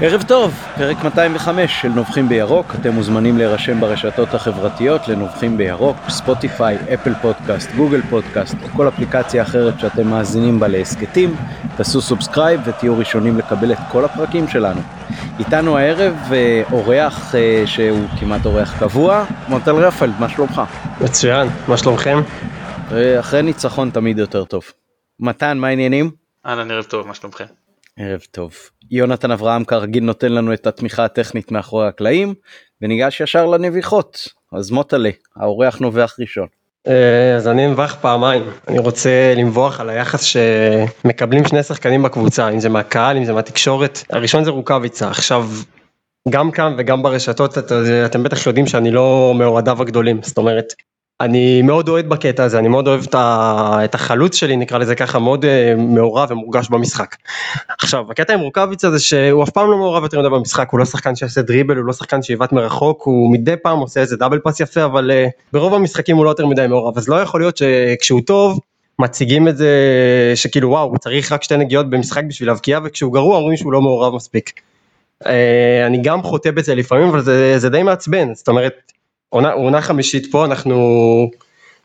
ערב טוב, פרק 205 של נובחים בירוק. אתם מוזמנים להירשם ברשתות החברתיות לנובחים בירוק, ספוטיפיי, אפל פודקאסט, גוגל פודקאסט, או כל אפליקציה אחרת שאתם מאזינים בה להסקטים. תעשו סובסקרייב ותהיו ראשונים לקבל את כל הפרקים שלנו. איתנו הערב אורח שהוא כמעט אורח קבוע, מונטל רפלד, מה שלומך? מצוין, מה שלומכם? אחרי ניצחון תמיד יותר טוב. מתן, מה העניינים? אהלן, ערב טוב, מה שלומכם? ערב טוב. יונתן אברהם כרגיל נותן לנו את התמיכה הטכנית מאחורי הקלעים, וניגש ישר לנביחות. אז מוטלה, האורח נובח ראשון. אז אני נבח פעמיים. אני רוצה למבוח על היחס שמקבלים שני שחקנים בקבוצה, אם זה מהקהל, אם זה מהתקשורת. הראשון זה רוקאביצה. עכשיו, גם כאן וגם ברשתות, אתם בטח יודעים שאני לא מאוהדיו הגדולים. זאת אומרת, אני מאוד אוהב בקטע הזה, אני מאוד אוהב את החלוץ שלי, נקרא לזה ככה, מאוד מעורב ומורגש במשחק. עכשיו, הקטע עם רוקאביצה זה שהוא אף פעם לא מעורב יותר מדי במשחק, הוא לא שחקן שעשה דריבל, הוא לא שחקן שיבט מרחוק, הוא מדי פעם עושה איזה דאבל פס יפה, אבל ברוב המשחקים הוא לא יותר מדי מעורב, אז לא יכול להיות שכשהוא טוב, מציגים את זה שכאילו וואו, הוא צריך רק 2 נגיעות במשחק בשביל להבקיע, וכשהוא גרוע, רואים שהוא לא מעורב מספיק. אני גם חוטא בזה לפעמים, אבל זה די מעצבן, זאת אומרת, עונה 5 פה, אנחנו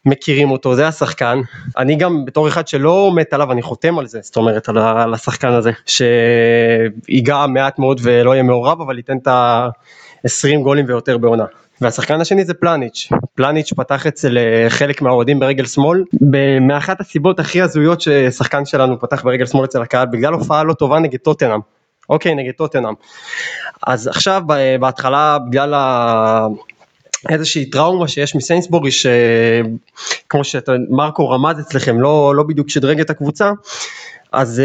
מכירים אותו, זה השחקן, אני גם בתור אחד שלא מת עליו, אני חותם על זה, זאת אומרת על השחקן הזה, שיגע מעט מאוד ולא יהיה מעורב, אבל ייתן את 20 גולים ויותר בעונה. והשחקן השני זה פלניץ'. פלניץ' פתח אצל חלק מהאוהדים ברגל שמאל, מאחת הסיבות הכי הזויות ששחקן שלנו פתח ברגל שמאל אצל הקהל, בגלל הופעה לא טובה נגד טוטנהאם. אוקיי, נגד טוטנהאם. אז עכשיו בהתחלה, בגלל איזושהי טראומה שיש מסיינסבורי, שכמו שמרקו רמז אצלכם, לא בדיוק שדרג את הקבוצה, אז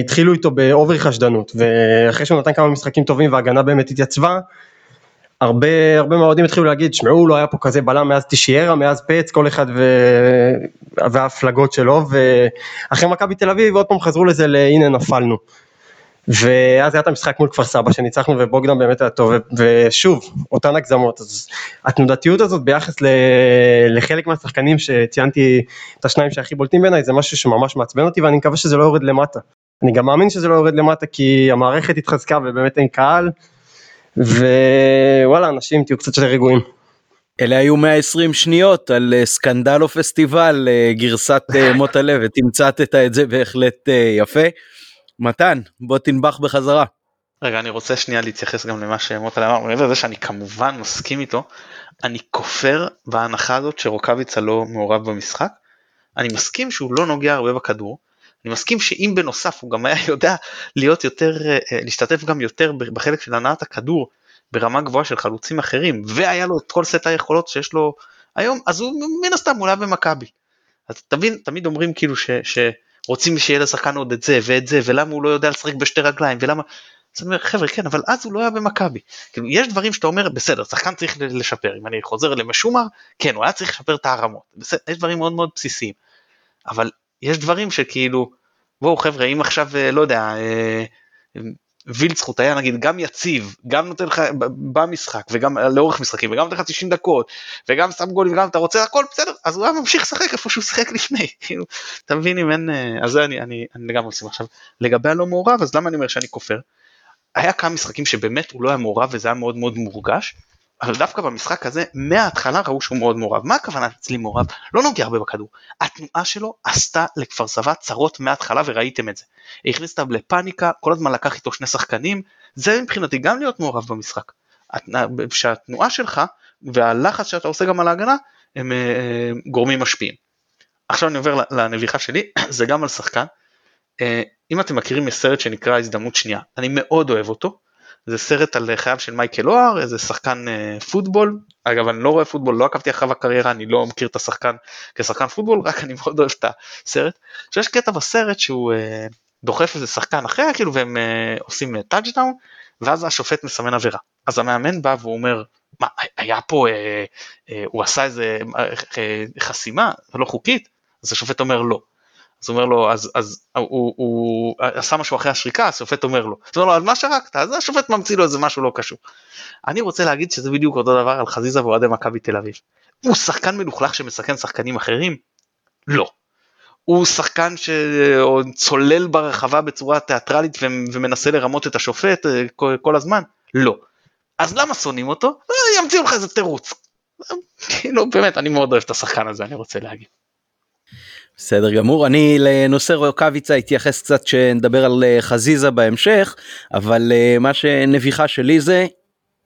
התחילו איתו באובר חשדנות, ואחרי שהוא נתן כמה משחקים טובים, וההגנה באמת התייצבה, הרבה מהאוהדים התחילו להגיד, שמעו, לא היה פה כזה בלם, מאז תשיירה, מאז פץ, כל אחד והפלגות שלו, ואחרי מכבי תל אביב, ועוד פעם חזרו לזה, הנה נפלנו. ואז היה את המשחק מול כפר סבא שניצחנו ובוגדם באמת היה טוב, ושוב אותן הגזמות, אז התנודתיות הזאת ביחס לחלק מהשחקנים שציינתי את השניים שהכי בולטים בעיניי, זה משהו שממש מעצבן אותי ואני מקווה שזה לא יורד למטה, אני גם מאמין שזה לא יורד למטה כי המערכת התחזקה ובאמת אין קהל, ווואלה אנשים תהיו קצת של רגועים. אלה היו 120 שניות על סקנדל או פסטיבל, גרסת מות הלב, ותמצאת את זה בהחלט יפה. מתן, בוא תנבח בחזרה. רגע, אני רוצה שנייה להתייחס גם למה שמוטל אמר, מעבר לזה שאני כמובן מסכים איתו, אני כופר בהנחה הזאת שרוקאביצה לא מעורב במשחק, אני מסכים שהוא לא נוגע הרבה בכדור, אני מסכים שאם בנוסף הוא גם היה יודע להיות יותר, להשתתף גם יותר בחלק של הנעת הכדור, ברמה גבוהה של חלוצים אחרים, והיה לו את כל סט היכולות שיש לו היום, אז הוא מן הסתם אולי במכבי. אז תמיד אומרים כאילו רוצים שיהיה לשחקן עוד את זה ואת זה, ולמה הוא לא יודע לשחק בשתי רגליים, ולמה, זאת אומרת, חבר'ה, כן, אבל אז הוא לא היה במכבי, כאילו, יש דברים שאתה אומר, בסדר, שחקן צריך לשפר, אם אני חוזר למשומר, כן, הוא היה צריך לשפר את הערמות, בסדר, יש דברים מאוד מאוד בסיסיים, אבל יש דברים שכאילו, בואו חבר'ה, אם עכשיו, לא יודע, וילצחוט היה נגיד, גם יציב, גם נותן לך במשחק, וגם לאורך משחקים, וגם נותן לך 90 דקות, וגם שם גולים, וגם אתה רוצה הכל, בסדר, אז הוא היה ממשיך לשחק איפה שהוא שחק לפני, כאילו, אתה מבין אם אין, אז זה אני לגמרי עושים עכשיו, לגבי הלא מעורב, אז למה אני אומר שאני כופר? היה כמה משחקים שבאמת הוא לא היה מעורב, וזה היה מאוד מאוד מורגש, אבל דווקא במשחק הזה, מההתחלה ראו שהוא מאוד מעורב, מה הכוונה אצלי מעורב? לא נוגע הרבה בכדור, התנועה שלו עשתה לכפר סבא צרות מההתחלה וראיתם את זה, הכניס אותם לפאניקה, כל הזמן לקח איתו 2 שחקנים, זה מבחינתי גם להיות מעורב במשחק, שהתנועה שלך והלחץ שאתה עושה גם על ההגנה, הם גורמים משפיעים. עכשיו אני עובר לנביחה שלי, זה גם על שחקן, אם אתם מכירים מסרט שנקרא הזדמנות שנייה, אני מאוד אוהב אותו, זה סרט על חייו של מייקל אוהר, איזה שחקן פוטבול, אגב אני לא רואה פוטבול, לא עקבתי אחריו הקריירה, אני לא מכיר את השחקן כשחקן פוטבול, רק אני מאוד אוהב את הסרט, שיש קטע בסרט שהוא דוחף איזה שחקן אחריה, כאילו והם עושים טאצ'דאון, ואז השופט מסמן עבירה, אז המאמן בא והוא אומר, מה, היה פה, הוא עשה איזה חסימה, לא חוקית, אז השופט אומר לא, אז הוא אומר לו, אז הוא עשה משהו אחרי השריקה, השופט אומר לו, זאת אומרת לו, על מה שרקת? אז השופט ממציא לו איזה משהו לא קשור. אני רוצה להגיד שזה בדיוק אותו דבר על חזיזה ואוהדי מכבי תל אביב. הוא שחקן מלוכלך שמסכן שחקנים אחרים? לא. הוא שחקן שצולל ברחבה בצורה תיאטרלית ומנסה לרמות את השופט כל הזמן? לא. אז למה שונאים אותו? ימציאו לך איזה תירוץ. כאילו, באמת, אני מאוד אוהב את השחקן הזה, אני רוצה להגיד. בסדר גמור, אני לנושא רוקביצה התייחס קצת שנדבר על חזיזה בהמשך, אבל מה שנביחה שלי זה,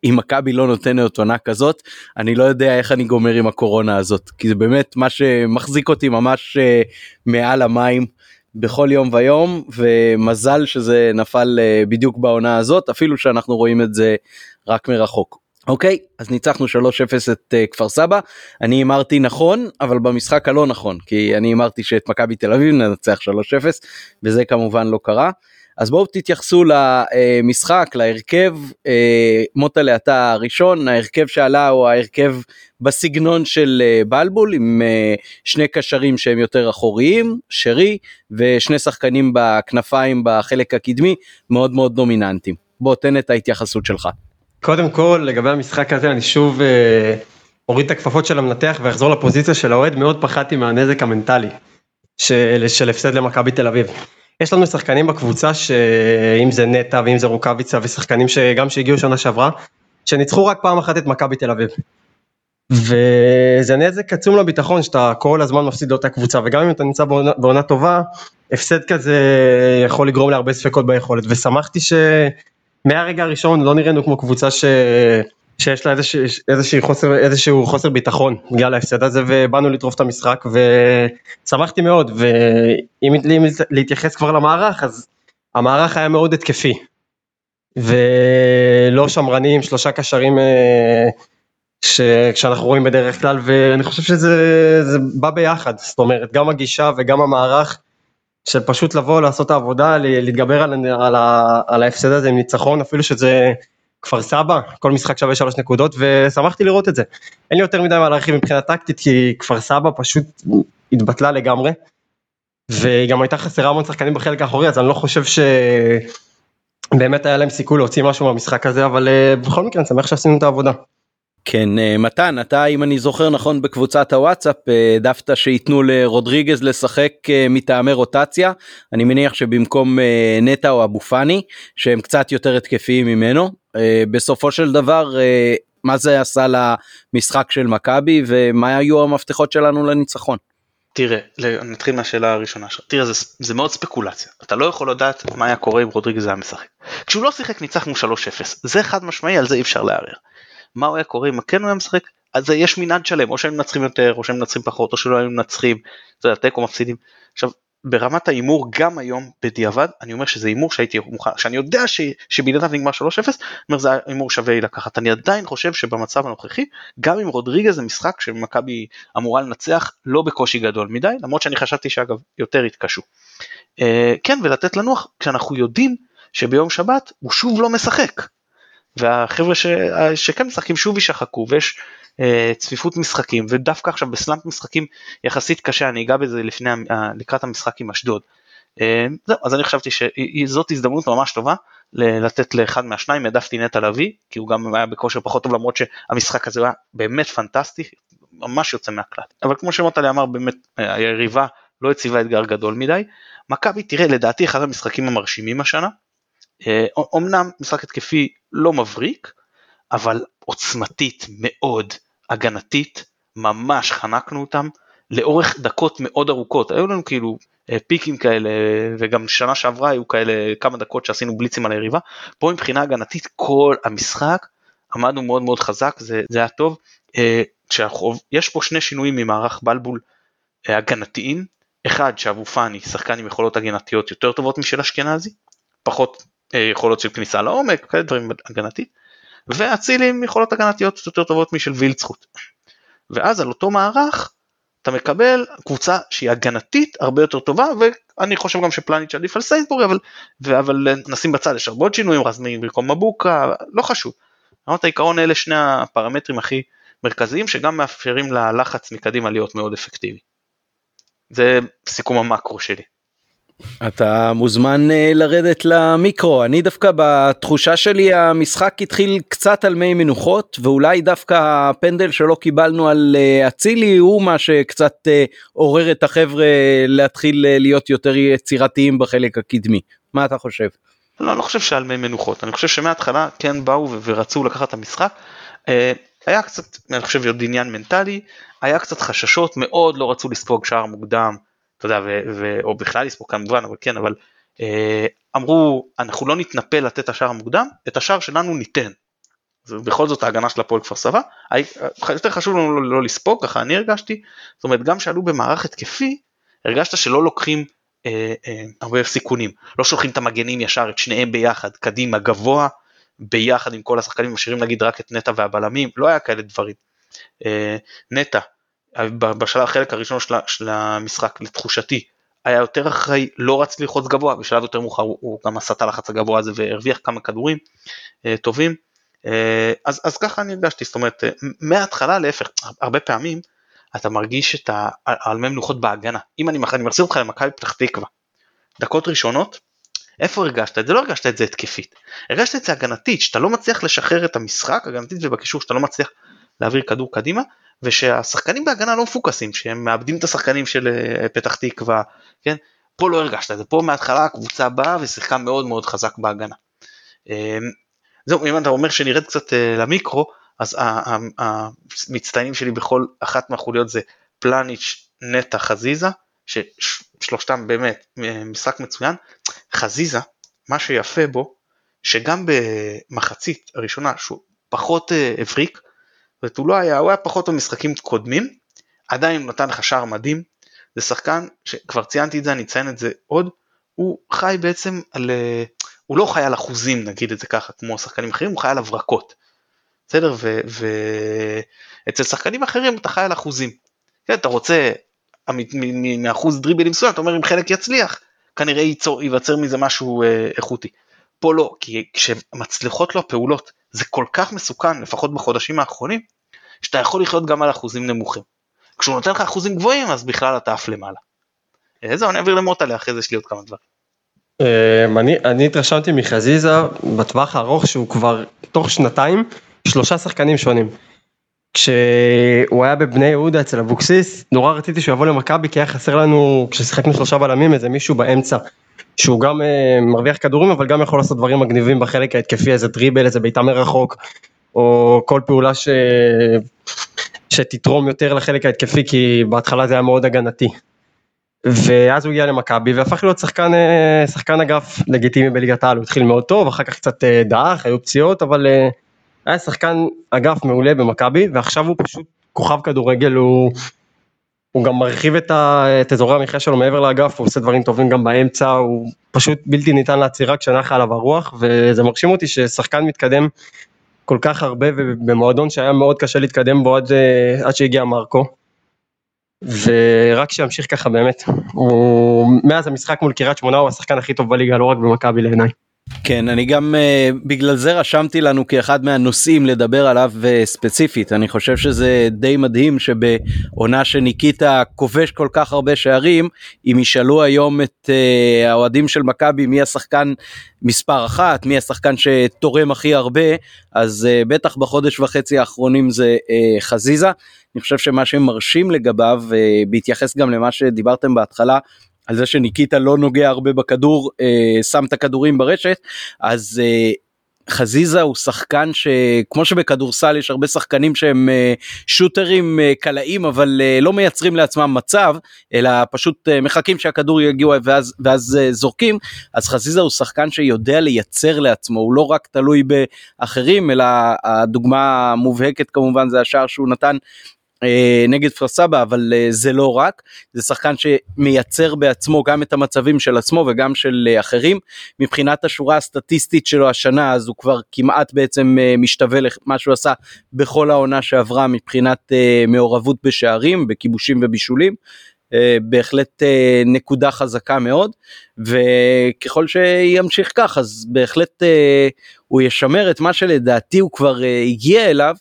אם מכבי לא נותנת עונה כזאת, אני לא יודע איך אני גומר עם הקורונה הזאת, כי זה באמת מה שמחזיק אותי ממש מעל המים, בכל יום ויום, ומזל שזה נפל בדיוק בעונה הזאת, אפילו שאנחנו רואים את זה רק מרחוק. אוקיי, אז ניצחנו 3-0 את כפר סבא, אני אמרתי נכון, אבל במשחק הלא נכון, כי אני אמרתי שאת מכבי תל אביב ננצח 3-0, וזה כמובן לא קרה, אז בואו תתייחסו למשחק, להרכב, מוטה לאתה הראשון, ההרכב שעלה הוא ההרכב בסגנון של בלבול, עם שני קשרים שהם יותר אחוריים, שרי, ושני שחקנים בכנפיים בחלק הקדמי, מאוד מאוד דומיננטיים. בוא תן את ההתייחסות שלך. קודם כל, לגבי המשחק הזה, אני שוב אוריד את הכפפות של המנתח, ואחזור לפוזיציה של האוהד, מאוד פחדתי מהנזק המנטלי, של הפסד למכבי תל אביב. יש לנו שחקנים בקבוצה, שאם זה נטה ואם זה רוקביצה, ושחקנים שגם שהגיעו שנה שעברה, שניצחו רק פעם אחת את מכבי תל אביב. וזה נזק עצום לביטחון, שאתה כל הזמן מפסיד לאותה קבוצה, וגם אם אתה נמצא בעונה טובה, הפסד כזה יכול לגרום להרבה ספקות ביכולת, ושמחתי מהרגע הראשון לא נראינו כמו קבוצה שיש לה איזשהו חוסר ביטחון, בגלל להפסד הזה, ובאנו לטרוף את המשחק, ושמחתי מאוד, ואם להתייחס כבר למערך, אז המערך היה מאוד התקפי, ולא שמרנים, שלושה קשרים כשאנחנו רואים בדרך כלל, ואני חושב שזה בא ביחד, זאת אומרת, גם הגישה וגם המערך, של פשוט לבוא, לעשות את העבודה, להתגבר על ההפסד הזה עם ניצחון, אפילו שזה כפר סבא, כל משחק שווה 3 נקודות, ושמחתי לראות את זה. אין לי יותר מדי מה להרחיב מבחינה טקטית, כי כפר סבא פשוט התבטלה לגמרי, וגם הייתה חסרה המון שחקנים בחלק האחורי, אז אני לא חושב שבאמת היה להם סיכוי להוציא משהו מהמשחק הזה, אבל בכל מקרה אני שמח שעשינו את העבודה. כן, מתן, אתה, אם אני זוכר נכון, בקבוצת הוואטסאפ, דווקא שיתנו לרודריגז לשחק מטעמי רוטציה, אני מניח שבמקום נטה או אבו פני, שהם קצת יותר התקפיים ממנו, בסופו של דבר, מה זה עשה למשחק של מכבי, ומה היו המפתחות שלנו לניצחון? תראה, נתחיל מהשאלה הראשונה, תראה, זה מאוד ספקולציה, אתה לא יכול לדעת מה היה קורה אם רודריגז היה משחק, כשהוא לא שיחק ניצחנו 3-0, זה חד משמעי, על זה אי אפשר לערער. מה הוא היה קורה אם כן הוא היה משחק, אז יש מנעד שלם, או שהם מנצחים יותר, או שהם מנצחים פחות, או שלא הם מנצחים, זה התיקו מפסידים. עכשיו, ברמת האימור, גם היום בדיעבד, אני אומר שזה אימור שהייתי מוכן, שאני יודע שבלעדיו נגמר 3-0, אני אומר, זה אימור שווה לקחת, אני עדיין חושב שבמצב הנוכחי, גם אם רודריגז זה משחק שמכבי אמורה לנצח, לא בקושי גדול מדי, למרות שאני חשבתי שאגב יותר התקשו. כן, ולתת לנוח, כשאנחנו יודעים שביום שבת הוא שוב לא משחק. והחבר'ה שכן משחקים שוב ישחקו, ויש צפיפות משחקים, ודווקא עכשיו בסלאמפ משחקים יחסית קשה, אני אגע בזה לקראת המשחק עם אשדוד. זהו, אז אני חשבתי שזאת הזדמנות ממש טובה, לתת לאחד מהשניים, העדפתי נטע לביא, כי הוא גם היה בכושר פחות טוב, למרות שהמשחק הזה היה באמת פנטסטי, ממש יוצא מהקלט. אבל כמו שמוטלי אמר, באמת היריבה לא הציבה אתגר גדול מדי, מכבי תראה לדעתי אחד המשחקים המרשימים השנה, אמנם משחק התקפי לא מבריק, אבל עוצמתית מאוד הגנתית, ממש חנקנו אותם, לאורך דקות מאוד ארוכות, היו לנו כאילו פיקים כאלה, וגם שנה שעברה היו כאלה כמה דקות שעשינו בליצים על היריבה, פה מבחינה הגנתית כל המשחק, עמדנו מאוד מאוד חזק, זה היה טוב, יש פה שני שינויים ממערך בלבול הגנתיים, אחד שאבו פני, שחקן עם יכולות הגנתיות יותר טובות משל אשכנזי, פחות יכולות של כניסה לעומק, כאלה דברים הגנתית, והצילים יכולות הגנתיות יותר טובות משל וילצחוט. ואז על אותו מערך, אתה מקבל קבוצה שהיא הגנתית הרבה יותר טובה, ואני חושב גם שפלניץ' עדיף על סייסבורי, אבל נשים בצד, יש הרבה שינויים רזמיים, במקום מבוקה, לא חשוב. אמרת, העיקרון אלה שני הפרמטרים הכי מרכזיים, שגם מאפשרים ללחץ מקדימה להיות מאוד אפקטיבי. זה סיכום המקרו שלי. אתה מוזמן לרדת למיקרו. אני דווקא בתחושה שלי המשחק התחיל קצת על מי מנוחות, ואולי דווקא הפנדל שלא קיבלנו על הצילי הוא מה שקצת עורר את החבר'ה להתחיל להיות יותר יצירתיים בחלק הקדמי. מה אתה חושב? לא חושב שעל מי מנוחות. אני חושב שמההתחלה כן באו ורצו לקחת את המשחק. היה קצת, אני חושב, עוד עניין מנטלי, היה קצת חששות, מאוד לא רצו לספוג שער מוקדם, אתה יודע, או בכלל לספוג כמובן, אבל כן, אבל אמרו, אנחנו לא נתנפל לתת השער המוקדם, את השער שלנו ניתן. בכל זאת ההגנה של הפועל כפר סבא, יותר חשוב לנו לא לספוג, ככה אני הרגשתי, זאת אומרת, גם שעלו במערך התקפי, הרגשת שלא לוקחים הרבה סיכונים, לא שולחים את המגנים ישר, את שניהם ביחד, קדימה, גבוה, ביחד עם כל השחקנים, משאירים נגיד רק את נטה והבלמים, לא היה כאלה דברים. נטה, בשלב החלק הראשון של המשחק, לתחושתי, היה יותר אחראי, לא רץ ללחוץ גבוה, בשלב יותר מאוחר הוא גם עשה את הלחץ הגבוה הזה, והרוויח כמה כדורים טובים, אז ככה אני הרגשתי, זאת אומרת, מההתחלה להפך, הרבה פעמים, אתה מרגיש את העלמי מנוחות בהגנה, אם אני מחזיר אותך למכבי פתח תקווה, דקות ראשונות, איפה הרגשת את זה? לא הרגשת את זה התקפית, הרגשת את זה הגנתית, שאתה לא מצליח לשחרר את המשחק, הגנתית ובקישור, שאתה לא מצליח להעביר כדור קדימה, ושהשחקנים בהגנה לא מפוקסים, שהם מאבדים את השחקנים של פתח תקווה, כן? פה לא הרגשת את זה, פה מההתחלה הקבוצה באה, ושיחקה מאוד מאוד חזק בהגנה. זהו, אם אתה אומר שנרד קצת למיקרו, אז המצטיינים שלי בכל אחת מהחוליות זה פלניץ', נטע, חזיזה, ששלושתם באמת משחק מצוין. חזיזה, מה שיפה בו, שגם במחצית הראשונה, שהוא פחות הבריק, הוא היה פחות במשחקים קודמים, עדיין נתן לך שער מדהים, זה שחקן, שכבר ציינתי את זה, אני אציין את זה עוד, הוא חי בעצם על, הוא לא חי על אחוזים, נגיד את זה ככה, כמו שחקנים אחרים, הוא חי על הברקות, בסדר? ואצל שחקנים אחרים אתה חי על אחוזים, כן, אתה רוצה, מאחוז דריבלים מסוים, אתה אומר אם חלק יצליח, כנראה ייווצר מזה משהו איכותי, פה לא, כי כשמצליחות לו הפעולות, זה כל כך מסוכן, לפחות בחודשים האחרונים, שאתה יכול לחיות גם על אחוזים נמוכים, כשהוא נותן לך אחוזים גבוהים, אז בכלל אתה עף למעלה, זהו, אני אעביר למוטה לאחרי זה, יש לי עוד כמה דברים. אני התרשמתי מחזיזה, בטווח הארוך, שהוא כבר תוך שנתיים, 3 שחקנים שונים, כשהוא היה בבני יהודה אצל אבוקסיס, נורא רציתי שהוא יבוא למכבי, כי היה חסר לנו, כששיחקנו 3 בלמים, איזה מישהו באמצע, שהוא גם מרוויח כדורים, אבל גם יכול לעשות דברים מגניבים בחלק ההתקפי, איזה דריבל, איזה ביתה מרחוק, או כל פעולה שתתרום יותר לחלק ההתקפי, כי בהתחלה זה היה מאוד הגנתי. ואז הוא הגיע למכבי, והפך להיות שחקן אגף לגיטימי בליגת העל, הוא התחיל מאוד טוב, אחר כך קצת דאח, היו פציעות, אבל היה שחקן אגף מעולה במכבי, ועכשיו הוא פשוט כוכב כדורגל, הוא גם מרחיב את אזורי המחיה שלו מעבר לאגף, הוא עושה דברים טובים גם באמצע, הוא פשוט בלתי ניתן להצירה כשנחה עליו הרוח, וזה מרשים אותי ששחקן מתקדם כל כך הרבה, ובמועדון שהיה מאוד קשה להתקדם בו עד שהגיע מרקו, ורק שימשיך ככה באמת, מאז המשחק מול קריית שמונה הוא השחקן הכי טוב בליגה, לא רק במכבי לעיניי. כן, אני גם בגלל זה רשמתי לנו כאחד מהנושאים לדבר עליו ספציפית, אני חושב שזה די מדהים שבעונה שניקיטה כובש כל כך הרבה שערים, אם ישאלו היום את האוהדים של מכבי מי השחקן מספר 1, מי השחקן שתורם הכי הרבה, אז בטח בחודש וחצי האחרונים זה חזיזה, אני חושב שמה שמרשים לגביו, בהתייחס גם למה שדיברתם בהתחלה, על זה שניקיטה לא נוגע הרבה בכדור, שם את הכדורים ברשת, אז חזיזה הוא שחקן שכמו שבכדורסל יש הרבה שחקנים שהם שוטרים קלעים, אבל לא מייצרים לעצמם מצב, אלא פשוט מחכים שהכדור יגיעו ואז זורקים, אז חזיזה הוא שחקן שיודע לייצר לעצמו, הוא לא רק תלוי באחרים, אלא הדוגמה המובהקת כמובן זה השער שהוא נתן, נגד כפר סבא, אבל זה לא רק, זה שחקן שמייצר בעצמו גם את המצבים של עצמו וגם של אחרים, מבחינת השורה הסטטיסטית שלו השנה, אז הוא כבר כמעט בעצם משתווה למה שהוא עשה בכל העונה שעברה, מבחינת מעורבות בשערים, בכיבושים ובישולים, בהחלט נקודה חזקה מאוד, וככל שימשיך כך, אז בהחלט הוא ישמר את מה שלדעתי הוא כבר הגיע אליו,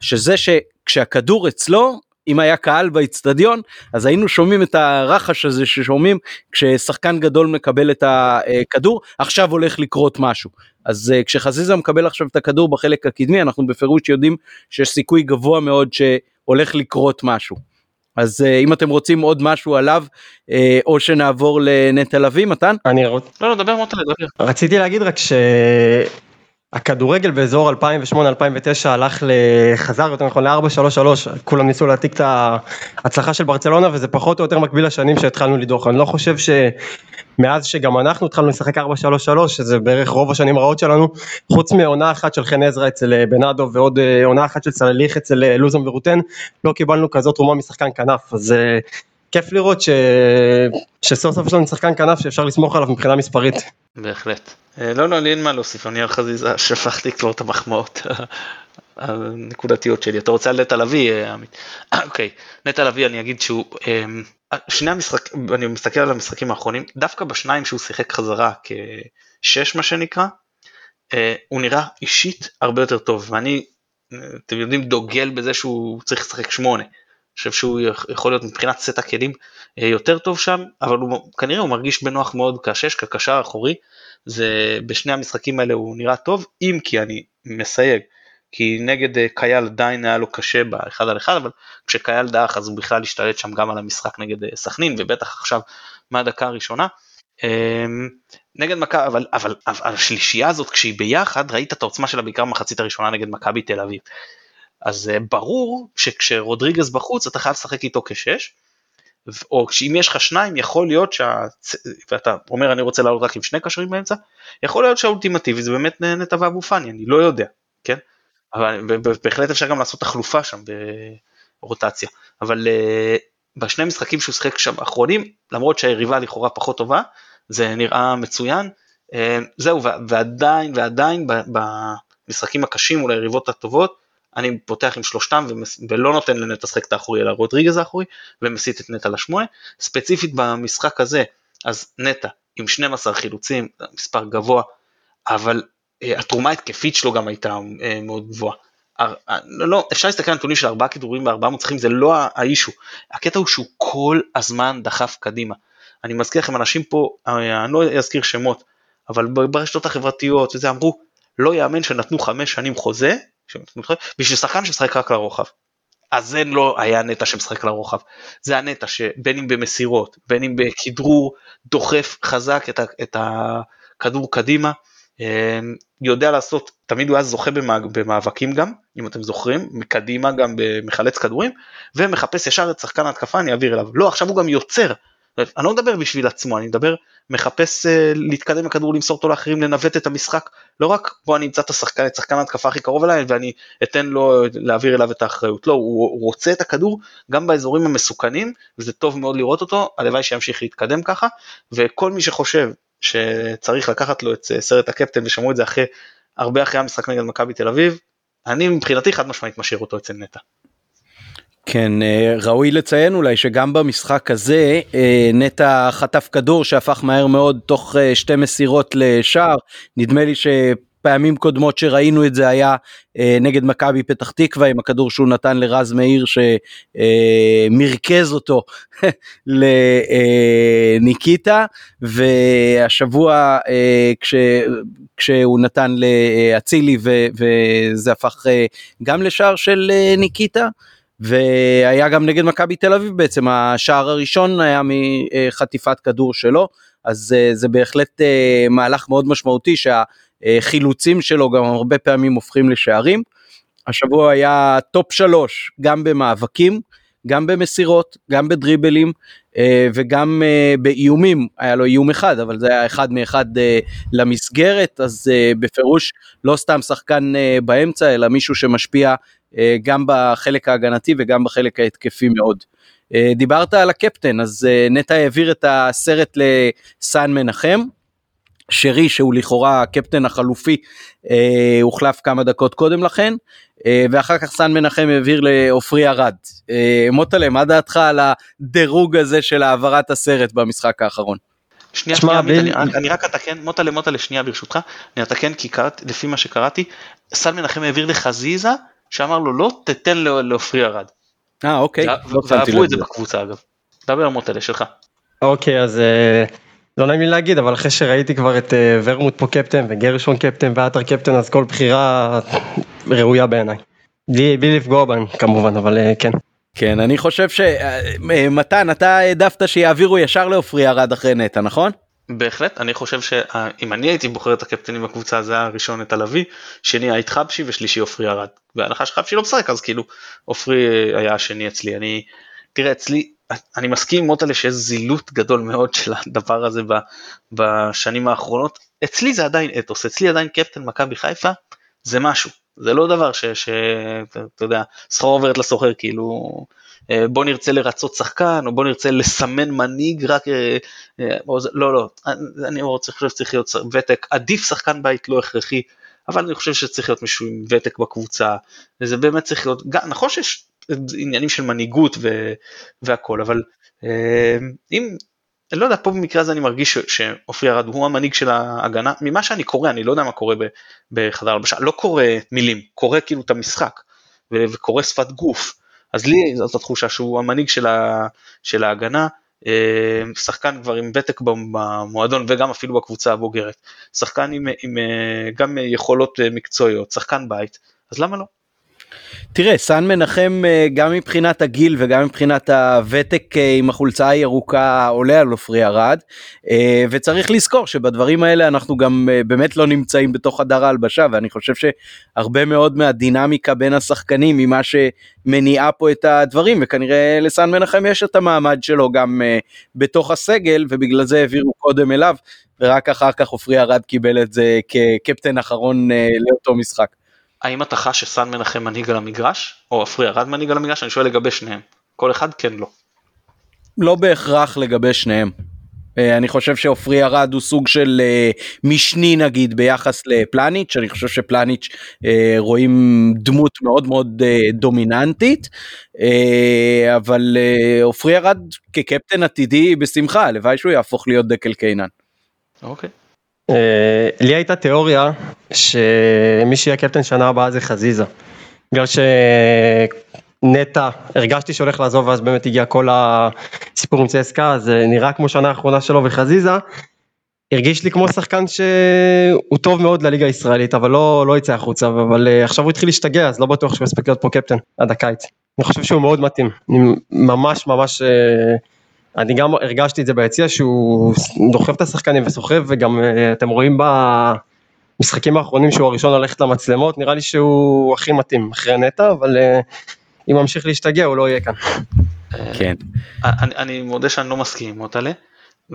שזה שכשהכדור אצלו, אם היה קהל באצטדיון, אז היינו שומעים את הרחש הזה ששומעים, כששחקן גדול מקבל את הכדור, עכשיו הולך לקרות משהו. אז כשחזיזה מקבל עכשיו את הכדור בחלק הקדמי, אנחנו בפירוש יודעים שיש סיכוי גבוה מאוד שהולך לקרות משהו. אז אם אתם רוצים עוד משהו עליו, או שנעבור לנטל אבי, מתן? אני רוצה... לא, דבר מוטה, דבר. רציתי להגיד רק ש... הכדורגל באזור 2008-2009 הלך לחזר יותר נכון ל-4-3-3, כולם ניסו להעתיק את ההצלחה של ברצלונה, וזה פחות או יותר מקביל לשנים שהתחלנו לדוח. אני לא חושב שמאז שגם אנחנו התחלנו לשחק 4-3-3, שזה בערך רוב השנים הרעות שלנו, חוץ מעונה אחת של חן עזרא אצל בנאדו, ועוד עונה אחת של סלליך אצל לוזון ורוטן, לא קיבלנו כזאת תרומה משחקן כנף, אז... כיף לראות שסוף סוף יש לנו שחקן כנף שאפשר לסמוך עליו מבחינה מספרית. בהחלט. לא, אין מה להוסיף, אני על חזיזה, שפחתי כבר את המחמאות הנקודתיות שלי. אתה רוצה על נטע לביא, עמית? אוקיי, נטע לביא, אני אגיד שהוא, שני המשחקים, אני מסתכל על המשחקים האחרונים, דווקא בשניים שהוא שיחק חזרה כשש מה שנקרא, הוא נראה אישית הרבה יותר טוב, ואני, אתם יודעים, דוגל בזה שהוא צריך לשחק 8, חושב שהוא יכול להיות מבחינת סט הכלים יותר טוב שם, אבל כנראה הוא מרגיש בנוח מאוד קשש, כקשר האחורי, ובשני המשחקים האלה הוא נראה טוב, אם כי אני מסייג, כי נגד קייל דיין היה לו קשה באחד על אחד, אבל כשקייל דאח אז הוא בכלל השתלט שם גם על המשחק נגד סכנין, ובטח עכשיו מהדקה הראשונה, נגד מכבי, אבל השלישייה הזאת כשהיא ביחד, ראית את העוצמה שלה בעיקר מחצית הראשונה נגד מכבי תל אביב, אז ברור שכשרודריגז בחוץ, אתה חייב לשחק איתו כשש, או אם יש לך שניים, יכול להיות ואתה אומר, אני רוצה לעלות רק עם שני קשרים באמצע, יכול להיות שהאולטימטיבי, זה באמת נטע ואבו פאני, אני לא יודע, כן? אבל בהחלט אפשר גם לעשות תחלופה שם, ברוטציה, אבל בשני משחקים שהוא שחק שם אחרונים, למרות שהיריבה לכאורה פחות טובה, זה נראה מצוין, זהו, ועדיין, במשחקים הקשים, אולי היריבות הטובות, אני פותח עם שלושתם, ולא נותן לנטע לשחק את האחורי, אלא רודריגז האחורי, ומסיט את נטע לשמונה, ספציפית במשחק הזה, אז נטע, עם 12 חילוצים, מספר גבוה, אבל התרומה התקפית שלו גם הייתה מאוד גבוהה, לא, אפשר להסתכל על נתונים של 4 כדורים ו4 מוצחים, זה לא האישו, הקטע הוא שהוא כל הזמן דחף קדימה, אני מזכיר לכם, אנשים פה, אני לא אזכיר שמות, אבל ברשתות החברתיות, וזה אמרו, לא יאמן שנתנו 5 שנים חוזה, בשביל שחקן שמשחק רק לרוחב, אז זה לא היה נטע שמשחק לרוחב, זה הנטע שבין אם במסירות, בין אם בכדרור דוחף חזק את הכדור קדימה, יודע לעשות, תמיד הוא אז זוכה במאבקים גם, אם אתם זוכרים, מקדימה גם במחלץ כדורים, ומחפש ישר את שחקן ההתקפה, אני אעביר אליו, לא, עכשיו הוא גם יוצר, אני לא מדבר בשביל עצמו, אני מדבר, מחפש להתקדם הכדור, למסור אותו לאחרים, לנווט את המשחק, לא רק בוא אני אמצא את שחקן ההתקפה הכי קרוב אליי, ואני אתן לו להעביר אליו את האחריות, לא, הוא רוצה את הכדור, גם באזורים המסוכנים, וזה טוב מאוד לראות אותו, הלוואי שימשיך להתקדם ככה, וכל מי שחושב שצריך לקחת לו את סרט הקפטן, ושמעו את זה הרבה אחרי המשחק נגד מכבי תל אביב, אני מבחינתי חד משמעית משאיר אותו אצל נטע. כן, ראוי לציין אולי שגם במשחק הזה נטע חטף כדור שהפך מהר מאוד תוך שתי מסירות לשער, נדמה לי שפעמים קודמות שראינו את זה היה נגד מכבי פתח תקווה עם הכדור שהוא נתן לרז מאיר שמרכז אותו לניקיטה, והשבוע כשהוא נתן לאצילי וזה הפך גם לשער של ניקיטה, והיה גם נגד מכבי תל אביב בעצם, השער הראשון היה מחטיפת כדור שלו, אז זה בהחלט מהלך מאוד משמעותי, שהחילוצים שלו גם הרבה פעמים הופכים לשערים, השבוע היה טופ 3, גם במאבקים, גם במסירות, גם בדריבלים, וגם באיומים, היה לו איום אחד, אבל זה היה אחד מאחד למסגרת, אז בפירוש לא סתם שחקן באמצע, אלא מישהו שמשפיע גם בחלק ההגנתי וגם בחלק ההתקפי מאוד. דיברת על הקפטן, אז נטע העביר את הסרט לסן מנחם, שרי שהוא לכאורה הקפטן החלופי, הוחלף כמה דקות קודם לכן, ואחר כך סן מנחם העביר לאופרי ארד. מוטלה, מה דעתך על הדירוג הזה של העברת הסרט במשחק האחרון? שנייה, אני רק אתקן, מוטלה שנייה ברשותך, אני אתקן כי לפי מה שקראתי, סן מנחם העביר לחזיזה, שאמר לו לא תתן לאופרי ארד, אוקיי. ועברו את זה בקבוצה אגב. דבר מוטלה שלך. אוקיי, אז לא נעים לי להגיד, אבל אחרי שראיתי כבר את ורמוט פה קפטן, וגרשון קפטן, ואתר קפטן, אז כל בחירה ראויה בעיניי. בלי לפגוע בהם כמובן, אבל כן. כן, אני חושב שמתן, אתה העדפת שיעבירו ישר לאופרי ארד אחרי נטע, נכון? בהחלט, אני חושב שאם אני הייתי בוחר את הקפטנים בקבוצה, זה היה ראשון את הלוי, שני היית חבשי ושלישי אופרי ארד. בהנחה שחבשי לא משחק, אז כאילו אופרי היה השני אצלי. תראה, אצלי, אני מסכים מוטלה שיש זילות גדול מאוד של הדבר הזה בשנים האחרונות. אצלי זה עדיין אתוס, אצלי עדיין קפטן מכבי חיפה, זה משהו. זה לא דבר אתה יודע, סחור עוברת לסוחר, כאילו, בוא נרצה לרצות שחקן, או בוא נרצה לסמן מנהיג, רק, לא, אני חושב שצריך להיות ותק, עדיף שחקן בית לא הכרחי, אבל אני חושב שצריך להיות מישהו עם ותק בקבוצה, וזה באמת צריך להיות, נכון שיש עניינים של מנהיגות והכל, אבל אם, לא יודע, פה במקרה הזה אני מרגיש שאופי הרד הוא המנהיג של ההגנה, ממה שאני קורא, אני לא יודע מה קורה בחדר הלבשה, לא קורא מילים, קורא כאילו את המשחק, וקורא שפת גוף, אז לי זאת התחושה שהוא המנהיג של ההגנה, שחקן כבר עם ותק במועדון, וגם אפילו בקבוצה הבוגרת, שחקן עם גם יכולות מקצועיות, שחקן בית, אז למה לא? תראה, סן מנחם גם מבחינת הגיל וגם מבחינת הוותק עם החולצה הירוקה עולה על אופרי ארד, וצריך לזכור שבדברים האלה אנחנו גם באמת לא נמצאים בתוך חדר ההלבשה, ואני חושב שהרבה מאוד מהדינמיקה בין השחקנים היא מה שמניעה פה את הדברים, וכנראה לסן מנחם יש את המעמד שלו גם בתוך הסגל, ובגלל זה העבירו קודם אליו, ורק אחר כך אופרי ארד קיבל את זה כקפטן אחרון לאותו משחק. האם אתה חש שסן מנחם מנהיג על המגרש, או אפרי ארד מנהיג על המגרש? אני שואל לגבי שניהם. כל אחד כן, לא. לא בהכרח לגבי שניהם. אני חושב שאופרי ארד הוא סוג של משני נגיד ביחס לפלניץ', אני חושב שפלניץ' רואים דמות מאוד מאוד דומיננטית, אבל אופרי ארד כקפטן עתידי בשמחה, הלוואי שהוא יהפוך להיות דקל קיינן. אוקיי. לי הייתה תיאוריה שמי שיהיה קפטן שנה הבאה זה חזיזה, בגלל שנטע הרגשתי שהולך לעזוב, ואז באמת הגיע כל הסיפור עם צסקה, אז נראה כמו שנה האחרונה שלו, וחזיזה הרגיש לי כמו שחקן שהוא טוב מאוד לליגה הישראלית, אבל לא יצא החוצה, אבל עכשיו הוא התחיל להשתגע, אז לא בטוח שהוא יספיק להיות פה קפטן עד הקיץ. אני חושב שהוא מאוד מתאים, אני ממש אני גם הרגשתי את זה ביציע, שהוא דוחף את השחקנים וסוחף, וגם אתם רואים במשחקים האחרונים שהוא הראשון הולך למצלמות, נראה לי שהוא הכי מתאים אחרי נטע, אבל אם ממשיך להשתגע הוא לא יהיה כאן. כן. אני מודה שאני לא מסכים אותה,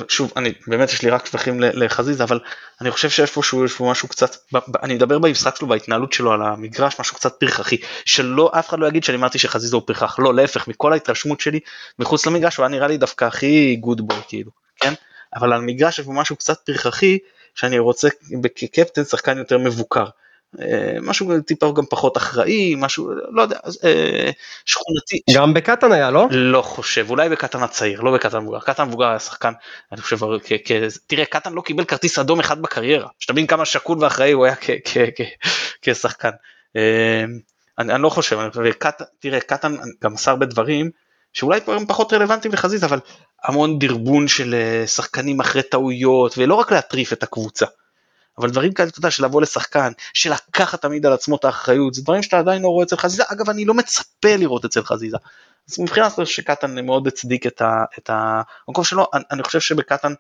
שוב, באמת יש לי רק שבחים לחזיזה, אבל אני חושב שאיפשהו יש פה משהו קצת, אני מדבר במשחק שלו, בהתנהלות שלו על המגרש, משהו קצת פרחחי, שלא, אף אחד לא יגיד שאני אמרתי שחזיזה הוא פרחח, לא, להפך, מכל ההתרשמות שלי, מחוץ למגרש, הוא היה נראה לי דווקא הכי גוד בוי, כאילו, כן? אבל על מגרש יש פה משהו קצת פרחחי, שאני רוצה כקפטן שחקן יותר מבוקר, משהו טיפה גם פחות אחראי, משהו, לא יודע, שכונתי. גם בקטן היה, לא? לא חושב, אולי בקטן הצעיר, לא בקטן מבוגר. קטן מבוגר היה שחקן, אני חושב, תראה, קטן לא קיבל כרטיס אדום אחד בקריירה, שתבין כמה שקול ואחראי הוא היה כשחקן. אני לא חושב, תראה, קטן גם עשה הרבה דברים, שאולי הם פחות רלוונטיים לחזית, אבל המון דרבון של שחקנים אחרי טעויות, ולא רק להטריף את הקבוצה. אבל דברים כאלה, אתה יודע, של לבוא לשחקן, של לקחת תמיד על עצמו את האחריות, זה דברים שאתה עדיין לא רואה אצל חזיזה, אגב, אני לא מצפה לראות אצל חזיזה, אז מבחינה זאת שקטן מאוד הצדיק את המקום שלו, אני חושב שבקטן,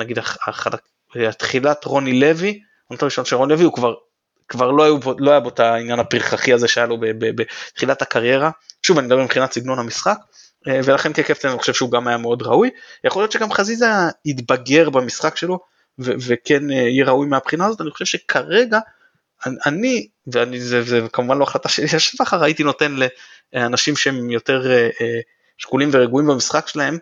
נגיד, התחילת רוני לוי, הנתון ראשון של רוני לוי, הוא כבר לא היה בו את העניין הפרחחי הזה, שהיה לו בתחילת הקריירה, שוב, אני מדבר מבחינת סגנון המשחק, ולכן כקפטן אני חושב שהוא גם היה מאוד ראוי, יכול להיות שגם חזיזה התבגר במשחק שלו, וכן יהיה ראוי מהבחינה הזאת, אני חושב שכרגע, אני, וזה כמובן לא החלטה שלי, השבחר הייתי נותן לאנשים שהם יותר שקולים ורגועים במשחק שלהם,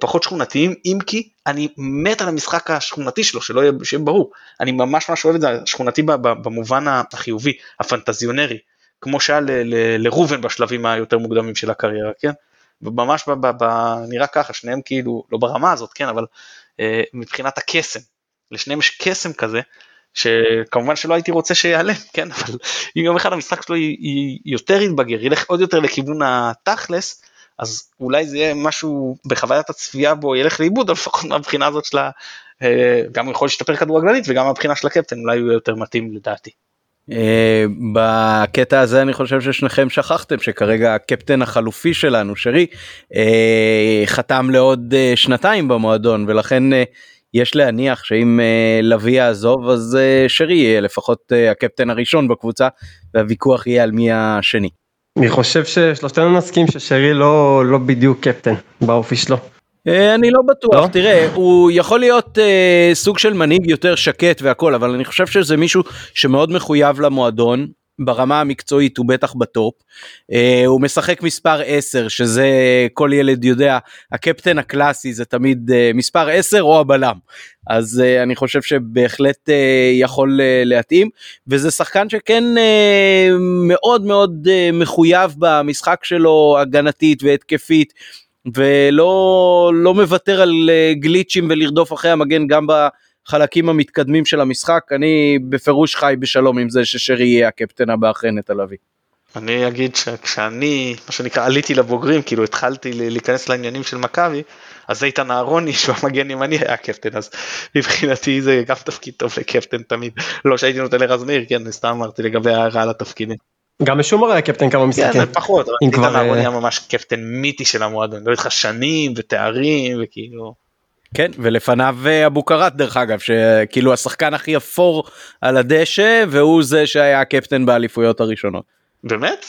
פחות שכונתיים, אם כי אני מת על המשחק השכונתי שלו, שלא יהיה ברור, אני ממש אוהב את זה, השכונתי במובן החיובי, הפנטזיונרי, כמו שהיה לרובן בשלבים היותר מוקדמים של הקריירה, כן? וממש נראה ככה, שניהם כאילו, לא ברמה הזאת, כן, אבל מבחינת הקסם, לשניהם יש קסם כזה, שכמובן שלא הייתי רוצה שיעלם, כן, אבל אם יום אחד המשחק שלו יותר יתבגר, ילך עוד יותר לכיוון התכלס, אז אולי זה יהיה משהו בחוויית הצפייה בו ילך לאיבוד, אבל לפחות מהבחינה הזאת שלה, גם הוא יכול להשתפר כדורגלנית, וגם מהבחינה של הקפטן, אולי הוא יהיה יותר מתאים לדעתי. בקטע הזה אני חושב ששניכם שכחתם שכרגע הקפטן החלופי שלנו, שרי, חתם לעוד שנתיים במועדון, ולכן יש להניח שאם לוי יעזוב, אז שרי יהיה לפחות הקפטן הראשון בקבוצה, והוויכוח יהיה על מי השני. אני חושב ששלושתנו נסכים ששרי לא בדיוק קפטן באופי שלו. אני לא בטוח, תראה, הוא יכול להיות סוג של מנהיג יותר שקט והכל, אבל אני חושב שזה מישהו שמאוד מחויב למועדון, ברמה המקצועית הוא בטח בטופ, הוא משחק מספר 10, שזה כל ילד יודע, הקפטן הקלאסי זה תמיד מספר 10 או הבלם, אז אני חושב שבהחלט יכול להתאים, וזה שחקן שכן מאוד מאוד מחויב במשחק שלו הגנתית והתקפית, ולא מוותר על גליצ'ים ולרדוף אחרי המגן גם בחלקים המתקדמים של המשחק. אני בפירוש חי בשלום עם זה ששרי יהיה הקפטן הבא אחרי נטע לביא. אני אגיד שכשאני, מה שנקרא, עליתי לבוגרים, כאילו התחלתי להיכנס לעניינים של מכבי, אז איתן אהרוני שהוא המגן ימני היה הקפטן, אז מבחינתי זה גם תפקיד טוב לקפטן תמיד, לא שהייתי נותן לרז מאיר, כן, סתם אמרתי לגבי ההערה על התפקידים. גם משומר היה קפטן כמה משחקים. כן, פחות, אבל איתן אהרוני היה ממש קפטן מיתי של המועדון, לא איתך שנים ותארים וכאילו... כן, ולפניו אבוקרט דרך אגב, שכאילו השחקן הכי אפור על הדשא, והוא זה שהיה הקפטן באליפויות הראשונות. באמת?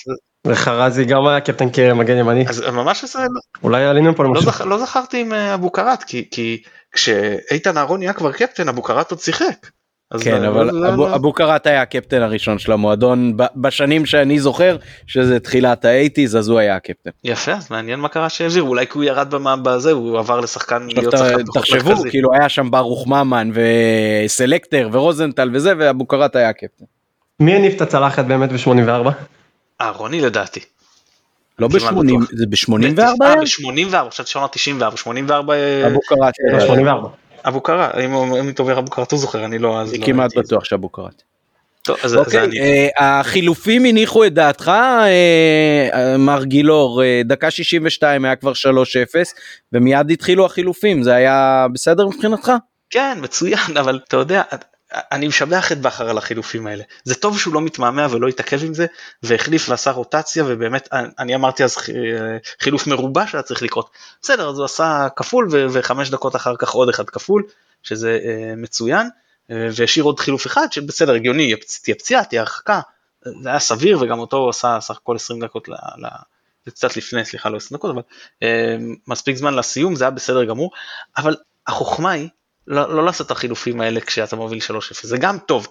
וחרזי גם היה קפטן כמגן ימני. אז ממש זה... אולי עלינו פה למשהו. לא זכרתי עם אבוקרט, כי כשאיתן אהרוני היה כבר קפטן, אבוקרט עוד שיחק. כן, אבל אבוקרט היה הקפטן הראשון של המועדון, בשנים שאני זוכר, שזה תחילת ה-80s, אז הוא היה הקפטן. יפה, אז מעניין מה קרה שהזיר, אולי כי הוא ירד במעמד הזה, הוא עבר לשחקן להיות שחקן. תחשבו, כאילו היה שם ברוך ממן, וסלקטר, ורוזנטל וזה, ואבוקרט היה הקפטן. מי הניף את הצלחת באמת ב-84? אהרוני לדעתי. לא ב-80, זה ב-84? ב-84, עכשיו שעונה 94, 84... אבוקרט, 84. אבוקרט, אם תעובר אבוקרט הוא זוכר, אני לא... אני כמעט בטוח שאבוקרט. אוקיי, החילופים הניחו את דעתך, מר גילור, דקה 62 היה כבר 3-0, ומיד התחילו החילופים, זה היה בסדר מבחינתך? כן, מצוין, אבל אתה יודע, אני משבח את בחר על החילופים האלה, זה טוב שהוא לא מתמהמה ולא התעכב עם זה, והחליף ועשה רוטציה, ובאמת, אני אמרתי אז חילוף מרובה שהיה צריך לקרות, בסדר, אז הוא עשה כפול, וחמש דקות אחר כך עוד אחד כפול, שזה מצוין, והשאיר עוד חילוף אחד, שבסדר, הגיוני, תהיה פציעה, תהיה הרחקה, זה היה סביר, וגם אותו הוא עשה סך הכל 20 דקות, קצת לפני, סליחה, לא 20 דקות, אבל מספיק זמן לסיום, זה היה בסדר גמור, אבל החוכמה היא, לא לעשות את החילופים האלה כשאתה מוביל 3-0, זה גם טוב,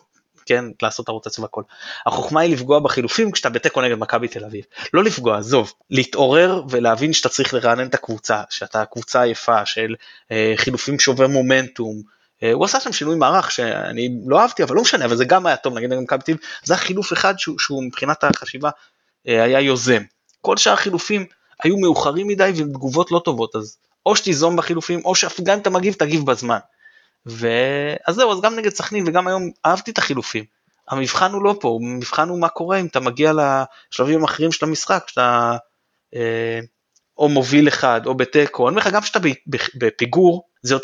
כן, לעשות את הרוטציה והכל. החוכמה היא לפגוע בחילופים כשאתה בתיקו נגד מכבי תל אביב. לא לפגוע, עזוב, להתעורר ולהבין שאתה צריך לרענן את הקבוצה, שאתה קבוצה עייפה של חילופים שובר מומנטום. הוא עשה שם שינוי מערך שאני לא אהבתי, אבל לא משנה, אבל זה גם היה טוב נגד מכבי תל אביב. זה היה חילוף אחד שהוא מבחינת החשיבה היה יוזם. כל שאר החילופים היו מאוחרים מדי ותגובות לא טובות, אז או שתיזום בחילופים, או שגם אתה מגיב, תגיב בזמן. אז זהו, אז גם נגד סכנין וגם היום אהבתי את החילופים, המבחן הוא לא פה, המבחן הוא מה קורה אם אתה מגיע לשלבים האחרים של המשחק, שאתה או מוביל אחד או בתיקו, אני אומר לך גם שאתה בפיגור, זה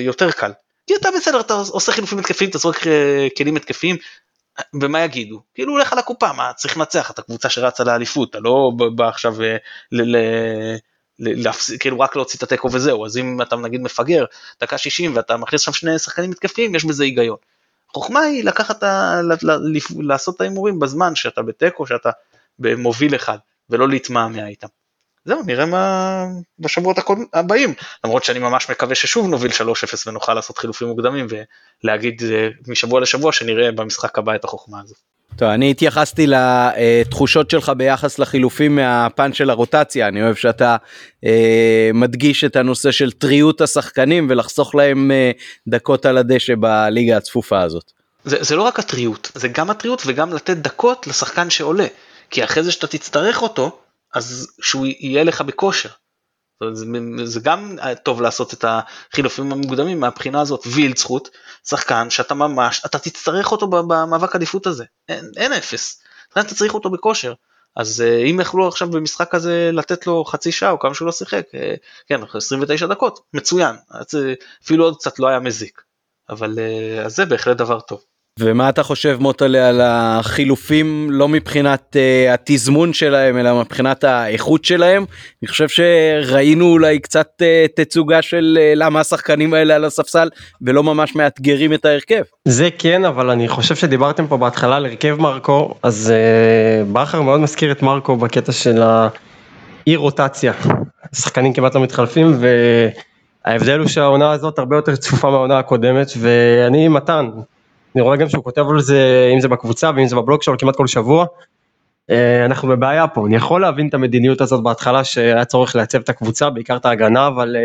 יותר קל, כי אתה בסדר, אתה עושה חילופים התקפיים, אתה זורק כלים התקפיים, ומה יגידו? כאילו הולך על הקופה, מה צריך לנצח, אתה קבוצה שרצה לאליפות, אתה לא בא עכשיו כאילו רק להוציא את התיקו וזהו, אז אם אתה נגיד מפגר, דקה 60 ואתה מכניס שם שני שחקנים מתקפיים, יש בזה היגיון. חוכמה היא לקחת, לעשות את האימורים בזמן שאתה בתיקו, שאתה במוביל אחד, ולא להתמהמה איתם. זהו, נראה מה בשבועות הבאים, למרות שאני ממש מקווה ששוב נוביל 3-0 ונוכל לעשות חילופים מוקדמים, ולהגיד משבוע לשבוע שנראה במשחק הבא את החוכמה הזאת. טוב, אני התייחסתי לתחושות שלך ביחס לחילופים מהפן של הרוטציה, אני אוהב שאתה מדגיש את הנושא של טריות השחקנים ולחסוך להם דקות על הדשא בליגה הצפופה הזאת. זה לא רק הטריות, זה גם הטריות וגם לתת דקות לשחקן שעולה, כי אחרי זה שאתה תצטרך אותו, אז שהוא יהיה לך בכושר, זאת אומרת, זה גם טוב לעשות את החילופים המוקדמים מהבחינה הזאת, וילד זכות, שחקן שאתה ממש, אתה תצטרך אותו במאבק עדיפות הזה, אין אפס, אתה צריך אותו בכושר, אז אם יכלו עכשיו במשחק הזה לתת לו חצי שעה או כמה שהוא לא שיחק, כן, 29 דקות, מצוין, אפילו עוד קצת לא היה מזיק, אבל אז זה בהחלט דבר טוב. ומה אתה חושב מוטלה על החילופים, לא מבחינת התזמון שלהם, אלא מבחינת האיכות שלהם? אני חושב שראינו אולי קצת תצוגה של למה השחקנים האלה על הספסל, ולא ממש מאתגרים את ההרכב. זה כן, אבל אני חושב שדיברתם פה בהתחלה על הרכב מרקו, אז בכר מאוד מזכיר את מרקו בקטע של האי-רוטציה. השחקנים כמעט לא מתחלפים, וההבדל הוא שהעונה הזאת הרבה יותר צפופה מהעונה הקודמת, ואני מתן. אני רואה גם שהוא כותב על זה, אם זה בקבוצה ואם זה בבלוג שלו, כמעט כל שבוע. אנחנו בבעיה פה, אני יכול להבין את המדיניות הזאת בהתחלה, שהיה צורך לייצב את הקבוצה, בעיקר את ההגנה, אבל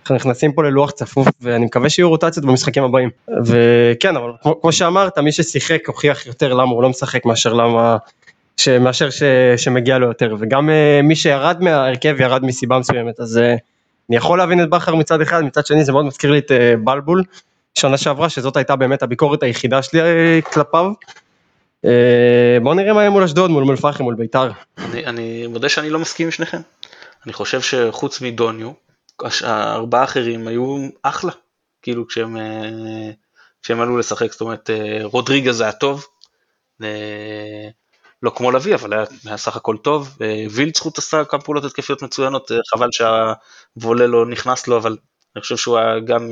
אנחנו נכנסים פה ללוח צפוף, ואני מקווה שיהיו רוטציות במשחקים הבאים. וכן, אבל כמו שאמרת, מי ששיחק הוכיח יותר למה הוא לא משחק, מאשר למה, שמגיע לו יותר, וגם מי שירד מהרכב, ירד מסיבה מסוימת, אז אני יכול להבין את בכר מצד אחד, מצד שני זה מאוד מזכיר לי את בלבול, שנה שעברה, שזאת הייתה באמת הביקורת היחידה שלי כלפיו. בואו נראה מה יהיה מול אשדוד, מול מלפחי, מול ביתר. אני מודה שאני לא מסכים עם שניכם. אני חושב שחוץ מדוניו, הארבעה אחרים היו אחלה, כאילו כשהם עלו לשחק, זאת אומרת, רודריגה זה היה טוב, לא כמו לוי, אבל היה סך הכל טוב, וילצחוט עשה כמה פעולות התקפיות מצוינות, חבל שהבולה לא נכנס לו, אבל אני חושב שהוא היה גם,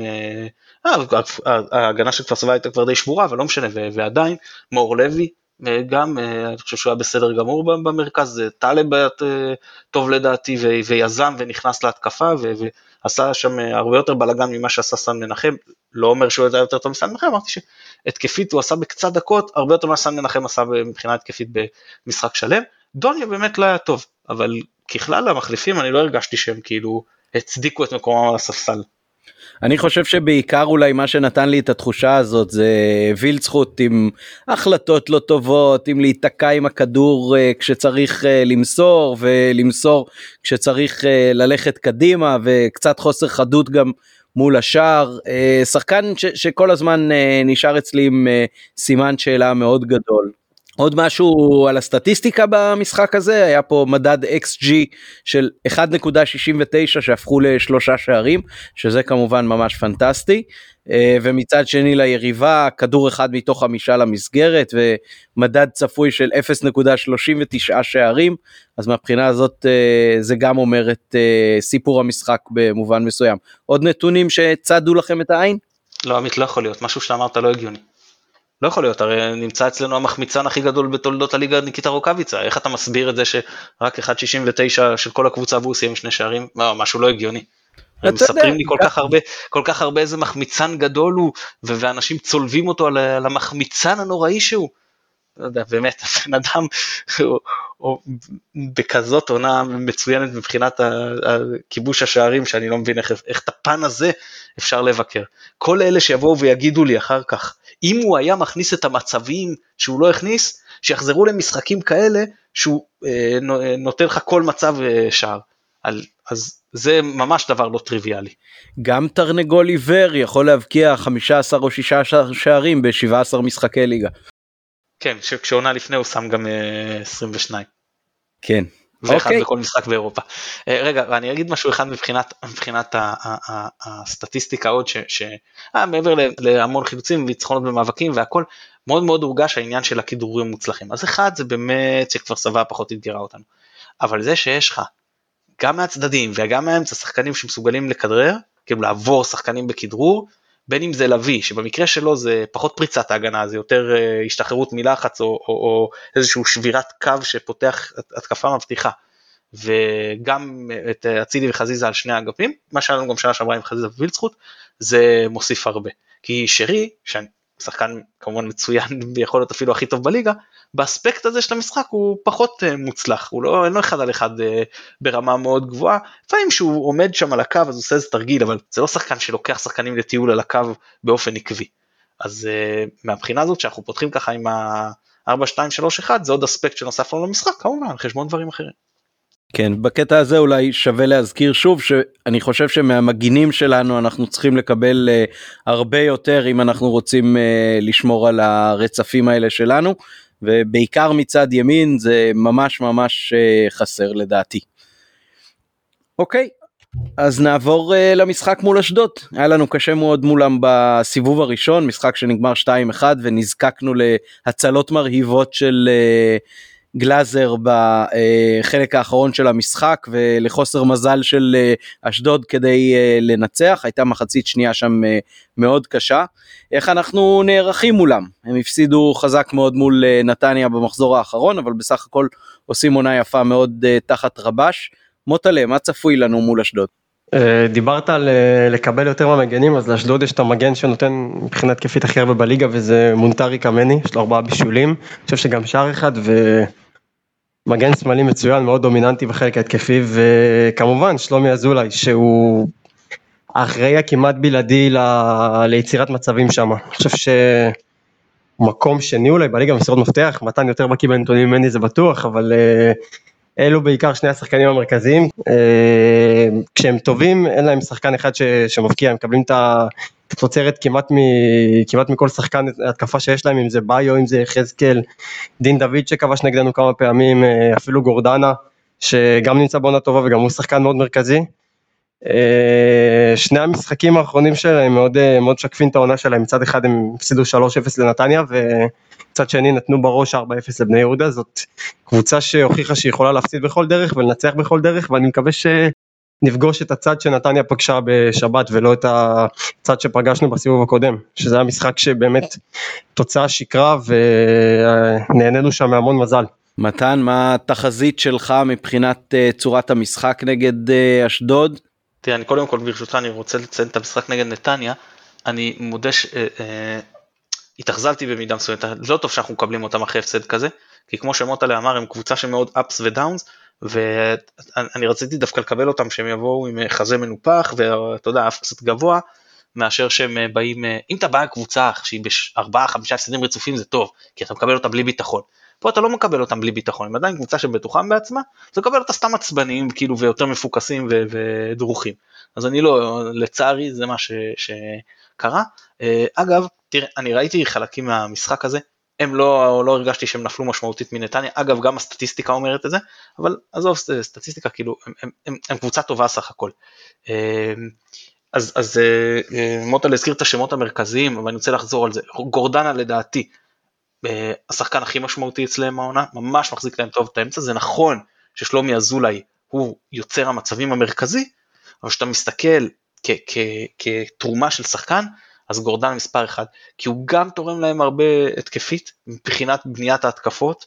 ההגנה של כפר סבא הייתה כבר די שבורה, אבל לא משנה, ועדיין, מאור לוי, גם, אני חושב שהוא היה בסדר גמור במרכז, טלב טוב לדעתי, ויזם, ונכנס להתקפה, ועשה שם הרבה יותר בלגן ממה שעשה סן מנחם, לא אומר שהוא היה יותר טוב מסן מנחם, אמרתי שהתקפית הוא עשה בקצת דקות, הרבה יותר מה סן מנחם עשה מבחינה התקפית במשחק שלם, דוניה באמת לא היה טוב, אבל ככלל המחליפים, אני לא הרגשתי שהם כאילו, הצדיקו את מקומם על הספסל. אני חושב שבעיקר אולי מה שנתן לי את התחושה הזאת זה וילצחוט עם החלטות לא טובות, עם להיתקע עם הכדור כשצריך למסור ולמסור כשצריך ללכת קדימה וקצת חוסר חדות גם מול השאר, שחקן שכל הזמן נשאר אצלי עם סימן שאלה מאוד גדול. עוד משהו על הסטטיסטיקה במשחק הזה, היה פה מדד XG של 1.69 שהפכו ל3 שערים, שזה כמובן ממש פנטסטי, ומצד שני ליריבה, כדור אחד מתוך 5 למסגרת, ומדד צפוי של 0.39 שערים, אז מהבחינה הזאת זה גם אומר את סיפור המשחק במובן מסוים. עוד נתונים שצדו לכם את העין? לא, עמית, לא יכול להיות, משהו שאמרת לא הגיוני. לא יכול להיות, הרי נמצא אצלנו המחמיצן הכי גדול בתולדות הליגה, ניקיטה רוקאביצה, איך אתה מסביר את זה שרק 1.69 של כל הקבוצה והוא סיים 2 שערים, משהו לא הגיוני. הם מספרים לי כל כך הרבה איזה מחמיצן גדול הוא, ואנשים צולבים אותו על המחמיצן הנוראי שהוא. לא יודע, באמת, הבן אדם בכזאת עונה מצוינת מבחינת כיבוש השערים, שאני לא מבין איך את הפן הזה אפשר לבקר. כל אלה שיבואו ויגידו לי אחר כך, אם הוא היה מכניס את המצבים שהוא לא הכניס, שיחזרו למשחקים כאלה, שהוא נותן לך כל מצב שער. אז זה ממש דבר לא טריוויאלי. גם תרנגול עיוור יכול להבקיע 15 או 16 שערים ב-17 משחקי ליגה. כן, כשעונה לפני הוא שם גם 22. כן. ואחד בכל משחק באירופה. רגע, אני אגיד משהו אחד מבחינת הסטטיסטיקה עוד, מעבר להמון חילוצים ויצחונות במאבקים והכל, מאוד מאוד הורגש העניין של הכידורים מוצלחים. אז אחד, זה באמת שכבר סבא פחות התגירה אותנו. אבל זה שיש לך, גם מהצדדים וגם מהאמצע, שחקנים שמסוגלים לכדרר, כאילו לעבור שחקנים בכדרור, בין אם זה לוי, שבמקרה שלו זה פחות פריצת ההגנה, זה יותר השתחררות מלחץ, או איזשהו שבירת קו שפותח התקפה מבטיחה, וגם את הצילי וחזיזה על שני האגפים, מה שהיה לנו גם שנה שעברה עם חזיזה ובילצחוט, זה מוסיף הרבה, כי שרי, שחקן כמובן מצוין, יכול להיות אפילו הכי טוב בליגה, באספקט הזה של המשחק הוא פחות מוצלח, הוא לא, אין לו אחד על אחד ברמה מאוד גבוהה, לפעמים שהוא עומד שם על הקו, אז הוא עושה איזה תרגיל, אבל זה לא שחקן שלוקח שחקנים לטיול על הקו באופן עקבי, אז מהבחינה הזאת שאנחנו פותחים ככה עם ה-4-2-3-1, זה עוד אספקט שנוסף לנו למשחק, כמובן, חשבון דברים אחרים. כן, בקטע הזה אולי שווה להזכיר שוב שאני חושב שמהמגינים שלנו אנחנו צריכים לקבל הרבה יותר אם אנחנו רוצים לשמור על הרצפים האלה שלנו, ובעיקר מצד ימין זה ממש ממש חסר לדעתי. אוקיי, אז נעבור למשחק מול אשדוד. היה לנו קשה מאוד מולם בסיבוב הראשון, משחק שנגמר 2-1 ונזקקנו להצלות מרהיבות של גלאזר בחלק האחרון של המשחק ולחוסר מזל של אשדוד כדי לנצח. הייתה מחצית שנייה שם מאוד קשה. איך אנחנו נערכים מולם? הם הפסידו חזק מאוד מול נתניה במחזור האחרון, אבל בסך הכל עושים עונה יפה מאוד תחת רבש. מוטלה, מה צפוי לנו מול אשדוד? דיברת על לקבל יותר מהמגנים, אז לאשדוד יש את המגן שנותן מבחינת התקפית הכי הרבה בליגה, וזה מונטרי קמני, יש לו 4 בישולים, אני חושב שגם שער אחד, ומגן שמאלי מצוין, מאוד דומיננטי בחלק ההתקפי, וכמובן שלומי אזולאי, שהוא האחראי הכמעט בלעדי ליצירת מצבים שם, אני חושב שמקום שני אולי בליגה מסירות מפתח, מתן יותר בקי בנתונים ממני זה בטוח, אבל אלו בעיקר שני השחקנים המרכזיים, כשהם טובים, אין להם שחקן אחד שמבקיע, הם מקבלים את התוצרת כמעט מכל שחקן התקפה שיש להם, אם זה ביו, אם זה חזקל, דין דוד שכבש נגדנו כמה פעמים, אפילו גורדנה, שגם נמצא בעונה טובה וגם הוא שחקן מאוד מרכזי. שני המשחקים האחרונים שלהם מאוד שקפים את העונה שלהם, מצד אחד הם הפסידו 3-0 לנתניה, ומצד שני נתנו בראש 4-0 לבני יהודה, זאת קבוצה שהוכיחה שהיא יכולה להפסיד בכל דרך ולנצח בכל דרך, ואני מקווה שנפגוש את הצד שנתניה פגשה בשבת ולא את הצד שפגשנו בסיבוב הקודם, שזה היה משחק שבאמת תוצאה שיקרה ונהנינו שם מהמון מזל. מתן, מה התחזית שלך מבחינת צורת המשחק נגד אשדוד? תראה, אני קודם כל ברשותך, אני רוצה לציין את המשחק נגד נתניה, אני מודה שהתאכזלתי במידה מסוימת, לא טוב שאנחנו מקבלים אותם אחרי הפסד כזה, כי כמו שמוטלה אמר, הם קבוצה שמאוד ups ודאונס, ואני רציתי דווקא לקבל אותם שהם יבואו עם חזה מנופח, ואתה יודע, אף קצת גבוה, מאשר שהם באים, אם אתה בא לקבוצה שהיא ב4-5 הפסדים רצופים זה טוב, כי אתה מקבל אותם בלי ביטחון, פה אתה לא מקבל אותם בלי ביטחון, הם עדיין קבוצה שבטוחם בעצמה, זה מקבל אותה סתם עצבניים, כאילו, ויותר מפוקסים ודרוכים. אז אני לא, לצערי, זה מה שקרה. אגב, תראה, אני ראיתי חלקים מהמשחק הזה, הם לא הרגשתי שהם נפלו משמעותית מנתניה, אגב, גם הסטטיסטיקה אומרת את זה, אבל עזוב, סטטיסטיקה, כאילו, הם קבוצה טובה סך הכל. אז מוטה להזכיר את השמות המרכזיים, אבל אני רוצה לחזור על זה. גורדנה, לדעתי, השחקן הכי משמעותי אצלם העונה, ממש מחזיק להם טוב את האמצע, זה נכון ששלומי אזולאי הוא יוצר המצבים המרכזי, אבל כשאתה מסתכל כתרומה של שחקן, אז גורדן מספר אחד, כי הוא גם תורם להם הרבה התקפית, מבחינת בניית ההתקפות,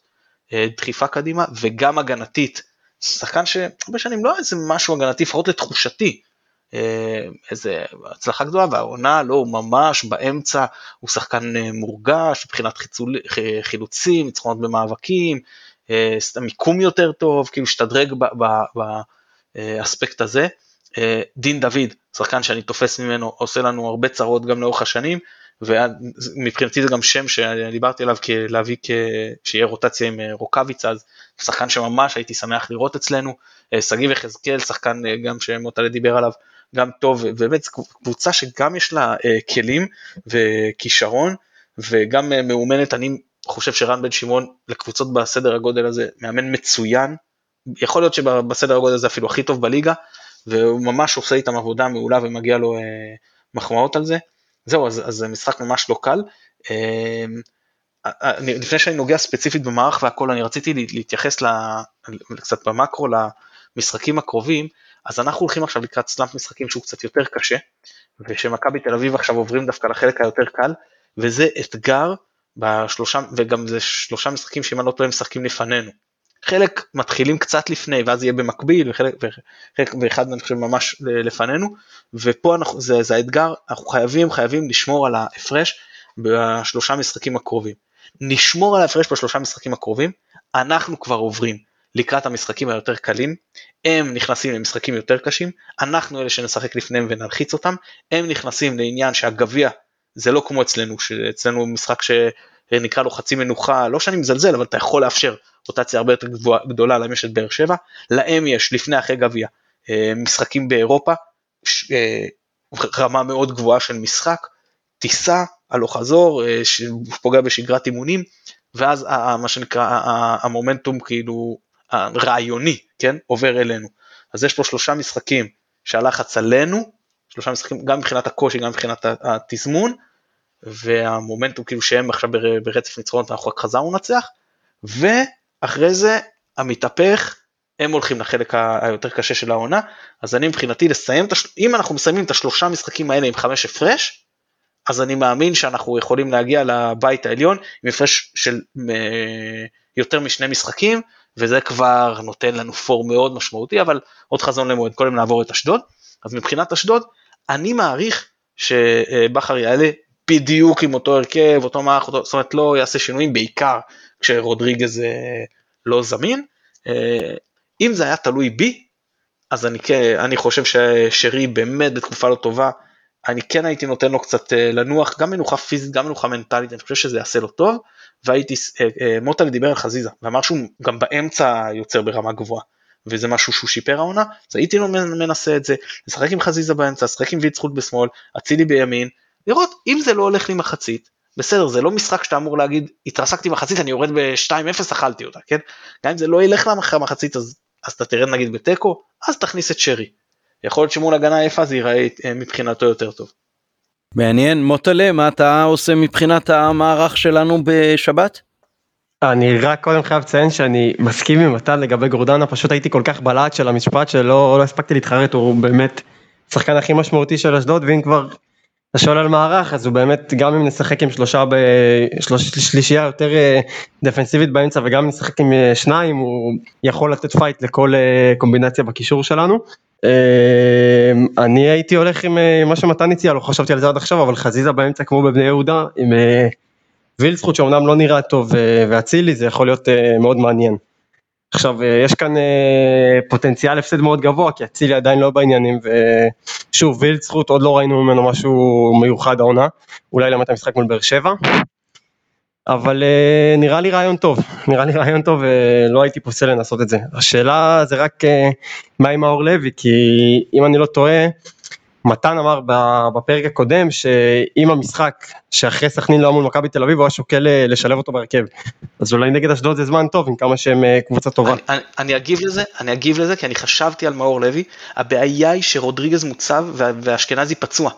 דחיפה קדימה, וגם הגנתית, שחקן שהרבה שנים לא איזה משהו הגנתי, לפחות לתחושתי, איזה הצלחה גדולה, והעונה לא, הוא ממש באמצע, הוא שחקן מורגש, מבחינת חילוצים, ניצחונות במאבקים, מיקום יותר טוב, כאילו השתדרג באספקט הזה, דין דוד, שחקן שאני תופס ממנו, עושה לנו הרבה צרות גם לאורך השנים, ומבחינתי זה גם שם שדיברתי עליו, להביא שיהיה רוטציה עם רוקביץ, אז שחקן שממש הייתי שמח לראות אצלנו, שגיא וחזקאל, שחקן גם שמוטלה דיבר עליו, גם טוב, ובאמת קבוצה שגם יש לה כלים וכישרון, וגם מאומנת, אני חושב שרן בן שמעון, לקבוצות בסדר הגודל הזה, מאמן מצוין, יכול להיות שבסדר הגודל הזה אפילו הכי טוב בליגה, והוא ממש עושה איתם עבודה מעולה, ומגיע לו מחמאות על זה, זהו, אז זה משחק ממש לא קל, לפני שאני נוגע ספציפית במערך והכל, אני רציתי להתייחס קצת במקרו, למשחקים הקרובים, אז אנחנו הולכים עכשיו לקראת סלאמפ משחקים שהוא קצת יותר קשה, ושמכבי תל אביב עכשיו עוברים דווקא לחלק היותר קל, וזה אתגר, וגם זה 3 משחקים שאם אני לא טועה משחקים לפנינו, חלק מתחילים קצת לפני, ואז יהיה במקביל, ואחד אני חושב ממש לפנינו, ופה זה האתגר, אנחנו חייבים לשמור על ההפרש, ב3 משחקים הקרובים, נשמור על ההפרש ב3 משחקים הקרובים, אנחנו כבר עוברים, לקראת המשחקים היותר קלים, הם נכנסים למשחקים יותר קשים, אנחנו אלה שנשחק לפניהם ונלחיץ אותם, הם נכנסים לעניין שהגביע, זה לא כמו אצלנו, שאצלנו משחק שנקרא לו חצי מנוחה, לא שאני מזלזל, אבל אתה יכול לאפשר רוטציה הרבה יותר גדולה להם יש את באר שבע, להם יש לפני אחרי גביע משחקים באירופה, רמה מאוד גבוהה של משחק, טיסה, הלוך חזור, שפוגע בשגרת אימונים, ואז מה שנקרא המומנטום כאילו הרעיוני, כן, עובר אלינו. אז יש פה שלושה משחקים שהלחץ עלינו, שלושה משחקים גם מבחינת הקושי, גם מבחינת התזמון, והמומנטום כאילו שהם עכשיו ברצף ניצחונות, אנחנו רק חזרנו נצח, ואחרי זה המתהפך, הם הולכים לחלק היותר קשה של העונה, אז אני מבחינתי לסיים, אם אנחנו מסיימים את השלושה משחקים האלה עם 5 הפרש, אז אני מאמין שאנחנו יכולים להגיע לבית העליון, עם הפרש של יותר משני משחקים, וזה כבר נותן לנו פור מאוד משמעותי, אבל עוד חזון למועד, קודם נעבור את אשדוד, אז מבחינת אשדוד, אני מעריך שבחר יעלה בדיוק עם אותו הרכב, אותו מערך, זאת אומרת לא יעשה שינויים, בעיקר כשרודריגז לא זמין, אם זה היה תלוי בי, אז אני חושב ששרי באמת בתקופה לא טובה, אני כן הייתי נותן לו קצת לנוח, גם מנוחה פיזית, גם מנוחה מנטלית, אני חושב שזה יעשה לו טוב, והייתי, מוטה דיבר על חזיזה, ואמר שהוא גם באמצע יוצר ברמה גבוהה, וזה משהו שהוא שיפר העונה, אז הייתי לא מנסה את זה, לשחק עם חזיזה באמצע, לשחק עם ויצחוט בשמאל, הצילי בימין, לראות אם זה לא הולך לי מחצית, בסדר, זה לא משחק שאתה אמור להגיד, התרסקתי מחצית, אני יורד ב-2-0, אכלתי אותה, כן? גם אם זה לא ילך למחצית, אז אתה תרד נגיד בטקו, אז תכניס את שרי. יכול להיות שמול הגנה איפה, זה ייראה מבחינתו יותר טוב. מעניין, מוטלה, מה אתה עושה מבחינת המערך שלנו בשבת? אני רק קודם חייב לציין שאני מסכים עם מתן לגבי גורדנה, פשוט הייתי כל כך בלעד של המשפט, שלא הספקתי להתחרט, הוא באמת שחקן הכי משמעותי של אשדוד, ואם כבר אתה שואל על מערך, אז הוא באמת, גם אם נשחק עם שלישייה יותר דפנסיבית באמצע, וגם אם נשחק עם שניים, הוא יכול לתת פייט לכל קומבינציה בקישור שלנו. אני הייתי הולך עם מה שמתן הציע, לא חשבתי על זה עד עכשיו, אבל חזיזה באמצע כמו בבני יהודה, עם וילצחוט שאומנם לא נראה טוב, והצילי, זה יכול להיות מאוד מעניין. עכשיו, יש כאן פוטנציאל הפסד מאוד גבוה, כי הצילי עדיין לא בעניינים, ושוב, וילצחוט, עוד לא ראינו ממנו משהו מיוחד העונה, אולי למדת המשחק מול באר שבע, אבל נראה לי רעיון טוב, לא הייתי פוסל לנסות את זה. השאלה זה רק מה עם האור לוי, כי אם אני לא טועה, מתן אמר בפרק הקודם, שאם המשחק שאחרי סכנין לא מול מכבי תל אביב, הוא היה שוקל לשלב אותו ברכב. אז אולי נגד אשדוד זה זמן טוב, עם כמה שהם קבוצה טובה. אני אגיב לזה, כי אני חשבתי על מאור לוי, הבעיה היא שרודריגז מוצב, והאשכנזי פצוע.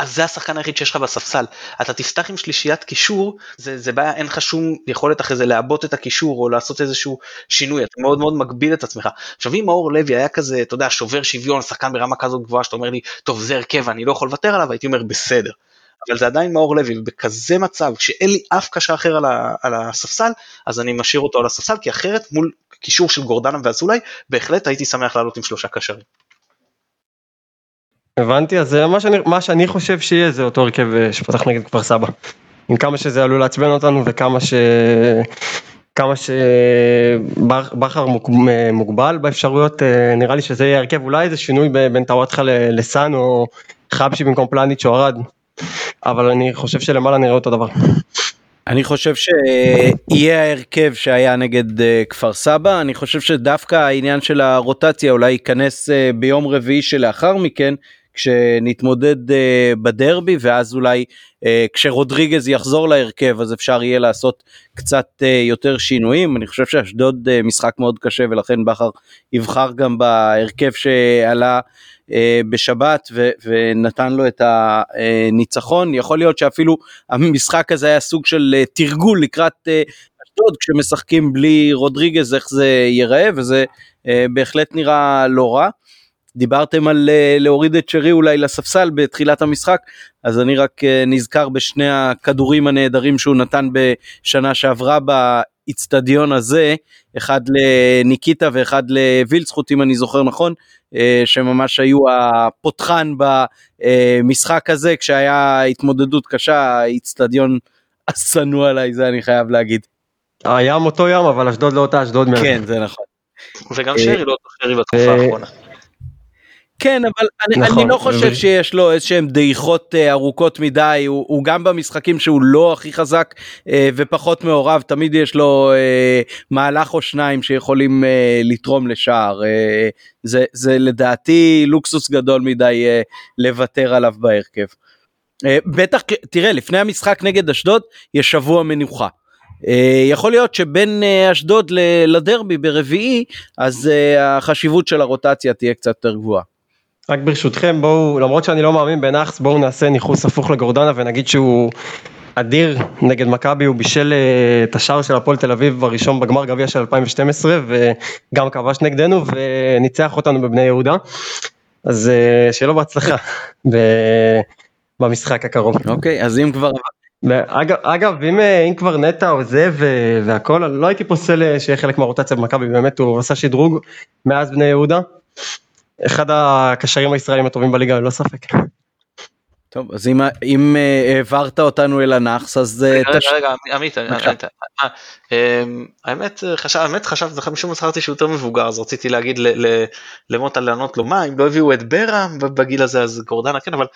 אז זה השחקן היחיד שיש לך בספסל. אתה תפתח עם שלישיית קישור, זה בעיה, אין לך שום יכולת אחרי זה לעבות את הקישור, או לעשות איזשהו שינוי, אתה מאוד מאוד מגביל את עצמך. עכשיו, אם מאור לוי היה כזה, אתה יודע, שובר שוויון, שחקן ברמה כזאת גבוהה, שאתה אומר לי, טוב, זה הרכב, אני לא יכול לוותר עליו, הייתי אומר, בסדר. אבל זה עדיין מאור לוי, ובכזה מצב, כשאין לי אף קשר אחר על הספסל, אז אני משאיר אותו על הספסל, כי אחרת, מול קישור של גורדנה ואזולי, בהחלט הייתי שמח לעלות עם שלושה קשרים. הבנתי, אז מה שאני חושב שיהיה זה אותו הרכב שפתח נגד כפר סבא, עם כמה שזה עלול לעצבן אותנו וכמה שבחר מוגבל באפשרויות, נראה לי שזה יהיה הרכב, אולי איזה שינוי בין טוואטחה לסן או חבשי במקום פלניץ' שהורד, אבל אני חושב שלמעלה נראה אותו דבר. אני חושב שיהיה ההרכב שהיה נגד כפר סבא, אני חושב שדווקא העניין של הרוטציה אולי ייכנס ביום רביעי שלאחר מכן, כשנתמודד בדרבי, ואז אולי כשרודריגז יחזור להרכב, אז אפשר יהיה לעשות קצת יותר שינויים, אני חושב שאשדוד משחק מאוד קשה, ולכן בחר יבחר גם בהרכב שעלה בשבת, ונתן לו את הניצחון, יכול להיות שאפילו המשחק הזה היה סוג של תרגול לקראת אשדוד, כשמשחקים בלי רודריגז, איך זה ייראה, וזה בהחלט נראה לא רע, דיברתם על להוריד את שרי אולי לספסל בתחילת המשחק, אז אני רק נזכר בשני הכדורים הנהדרים שהוא נתן בשנה שעברה באצטדיון הזה, אחד לניקיטה ואחד לוילצחוט, אם אני זוכר נכון, שממש היו הפותחן במשחק הזה, כשהיה התמודדות קשה, האצטדיון הסנו עליי, זה אני חייב להגיד. הים אותו ים, אבל אשדוד לא אותה אשדוד. כן, זה נכון. וגם שרי לא אותו שרי בתקופה האחרונה. כן, אבל אני לא חושב שיש לו איזשהם דעיכות ארוכות מדי, הוא גם במשחקים שהוא לא הכי חזק ופחות מעורב, תמיד יש לו מהלך או שניים שיכולים לתרום לשער, זה לדעתי לוקסוס גדול מדי לוותר עליו בהרכב. בטח, תראה, לפני המשחק נגד אשדוד יש שבוע מנוחה, יכול להיות שבין אשדוד לדרבי ברביעי, אז החשיבות של הרוטציה תהיה קצת יותר גבוהה. רק ברשותכם, בואו, למרות שאני לא מאמין בנחס, בואו נעשה ניחוס הפוך לגורדנה ונגיד שהוא אדיר נגד מכבי, הוא בישל את השער של הפועל תל אביב הראשון בגמר גביע של 2012, וגם כבש נגדנו וניצח אותנו בבני יהודה, אז שיהיה לו בהצלחה במשחק הקרוב. אוקיי, אז אם כבר... אגב, אם כבר נטע עוזב והכל, לא הייתי פוסל שיהיה חלק מהרוטציה במכבי, באמת הוא עשה שדרוג מאז בני יהודה, אחד הקשרים הישראלים הטובים בליגה, לא ספק. טוב, אז אם העברת אותנו אל הנחס, אז... רגע, עמית, האמת חשבת, זכה משום הזכרתי שהוא יותר מבוגר, אז רציתי להגיד למוטה לענות לו, מה, אם לא הביאו את ברה בגיל הזה, אז גורדנה, כן, אבל...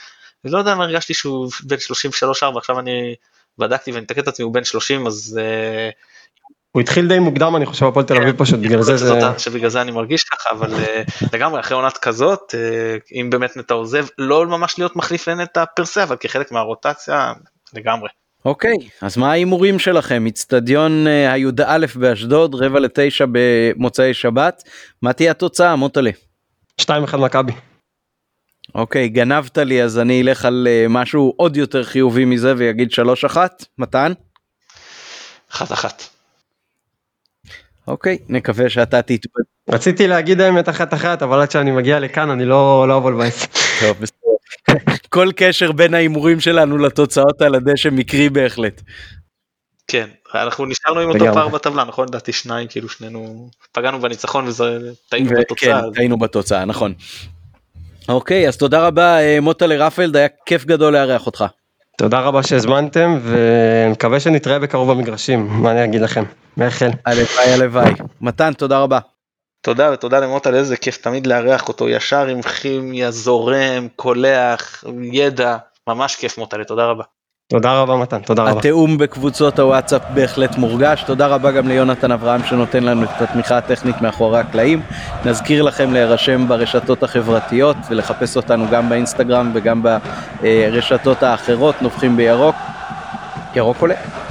אני לא יודע אם הרגשתי שהוא בין 33-4, עכשיו אני בדקתי ואני תקד את עצמי, הוא בין 30, אז... הוא התחיל די מוקדם, אני חושב, הפועל תל אביב פשוט, בגלל זה... שבגלל זה אני מרגיש ככה, אבל לגמרי, אחרי עונת כזאת, אם באמת נטע עוזב, לא ממש להיות מחליף לנטע פרסה, אבל כחלק מהרוטציה, לגמרי. אוקיי, אז מה ההימורים שלכם? אצטדיון הי"א באשדוד, 8:45 במוצאי שבת, מה תהיה התוצאה, מוטלה? 2-1 מכבי. אוקיי, גנבת לי, אז אני אלך על משהו עוד יותר חיובי מזה ויגיד 3-1, מתן? 1-1. אוקיי, נקווה שאתה תתבד. רציתי להגיד האמת 1-1, אבל עד שאני מגיע לכאן אני לא אבול בייס. טוב, בסדר. כל קשר בין ההימורים שלנו לתוצאות על הדשא מקרי בהחלט. כן, אנחנו נשארנו עם אותו פער בטבלה, נכון? דעתי שניים, כאילו שנינו פגענו בניצחון וזה טעינו בתוצאה. כן, טעינו בתוצאה, נכון. אוקיי, אז תודה רבה מוטה לרפלד, היה כיף גדול להארח אותך. תודה רבה שהזמנתם, ומקווה שנתראה בקרוב במגרשים, מה אני אגיד לכם, מאחל. הלוואי. מתן, תודה רבה. תודה, ותודה למוטה, לאיזה כיף תמיד להארח אותו, ישר עם כימיה, זורם, קולח, ידע, ממש כיף מוטה, תודה רבה. תודה רבה מתן, תודה רבה. התאום בקבוצות הוואטסאפ בהחלט מורגש, תודה רבה גם ליונתן אברהם שנותן לנו את התמיכה הטכנית מאחורי הקלעים, נזכיר לכם להירשם ברשתות החברתיות ולחפש אותנו גם באינסטגרם וגם ברשתות האחרות, נופחים בירוק, ירוק עולה.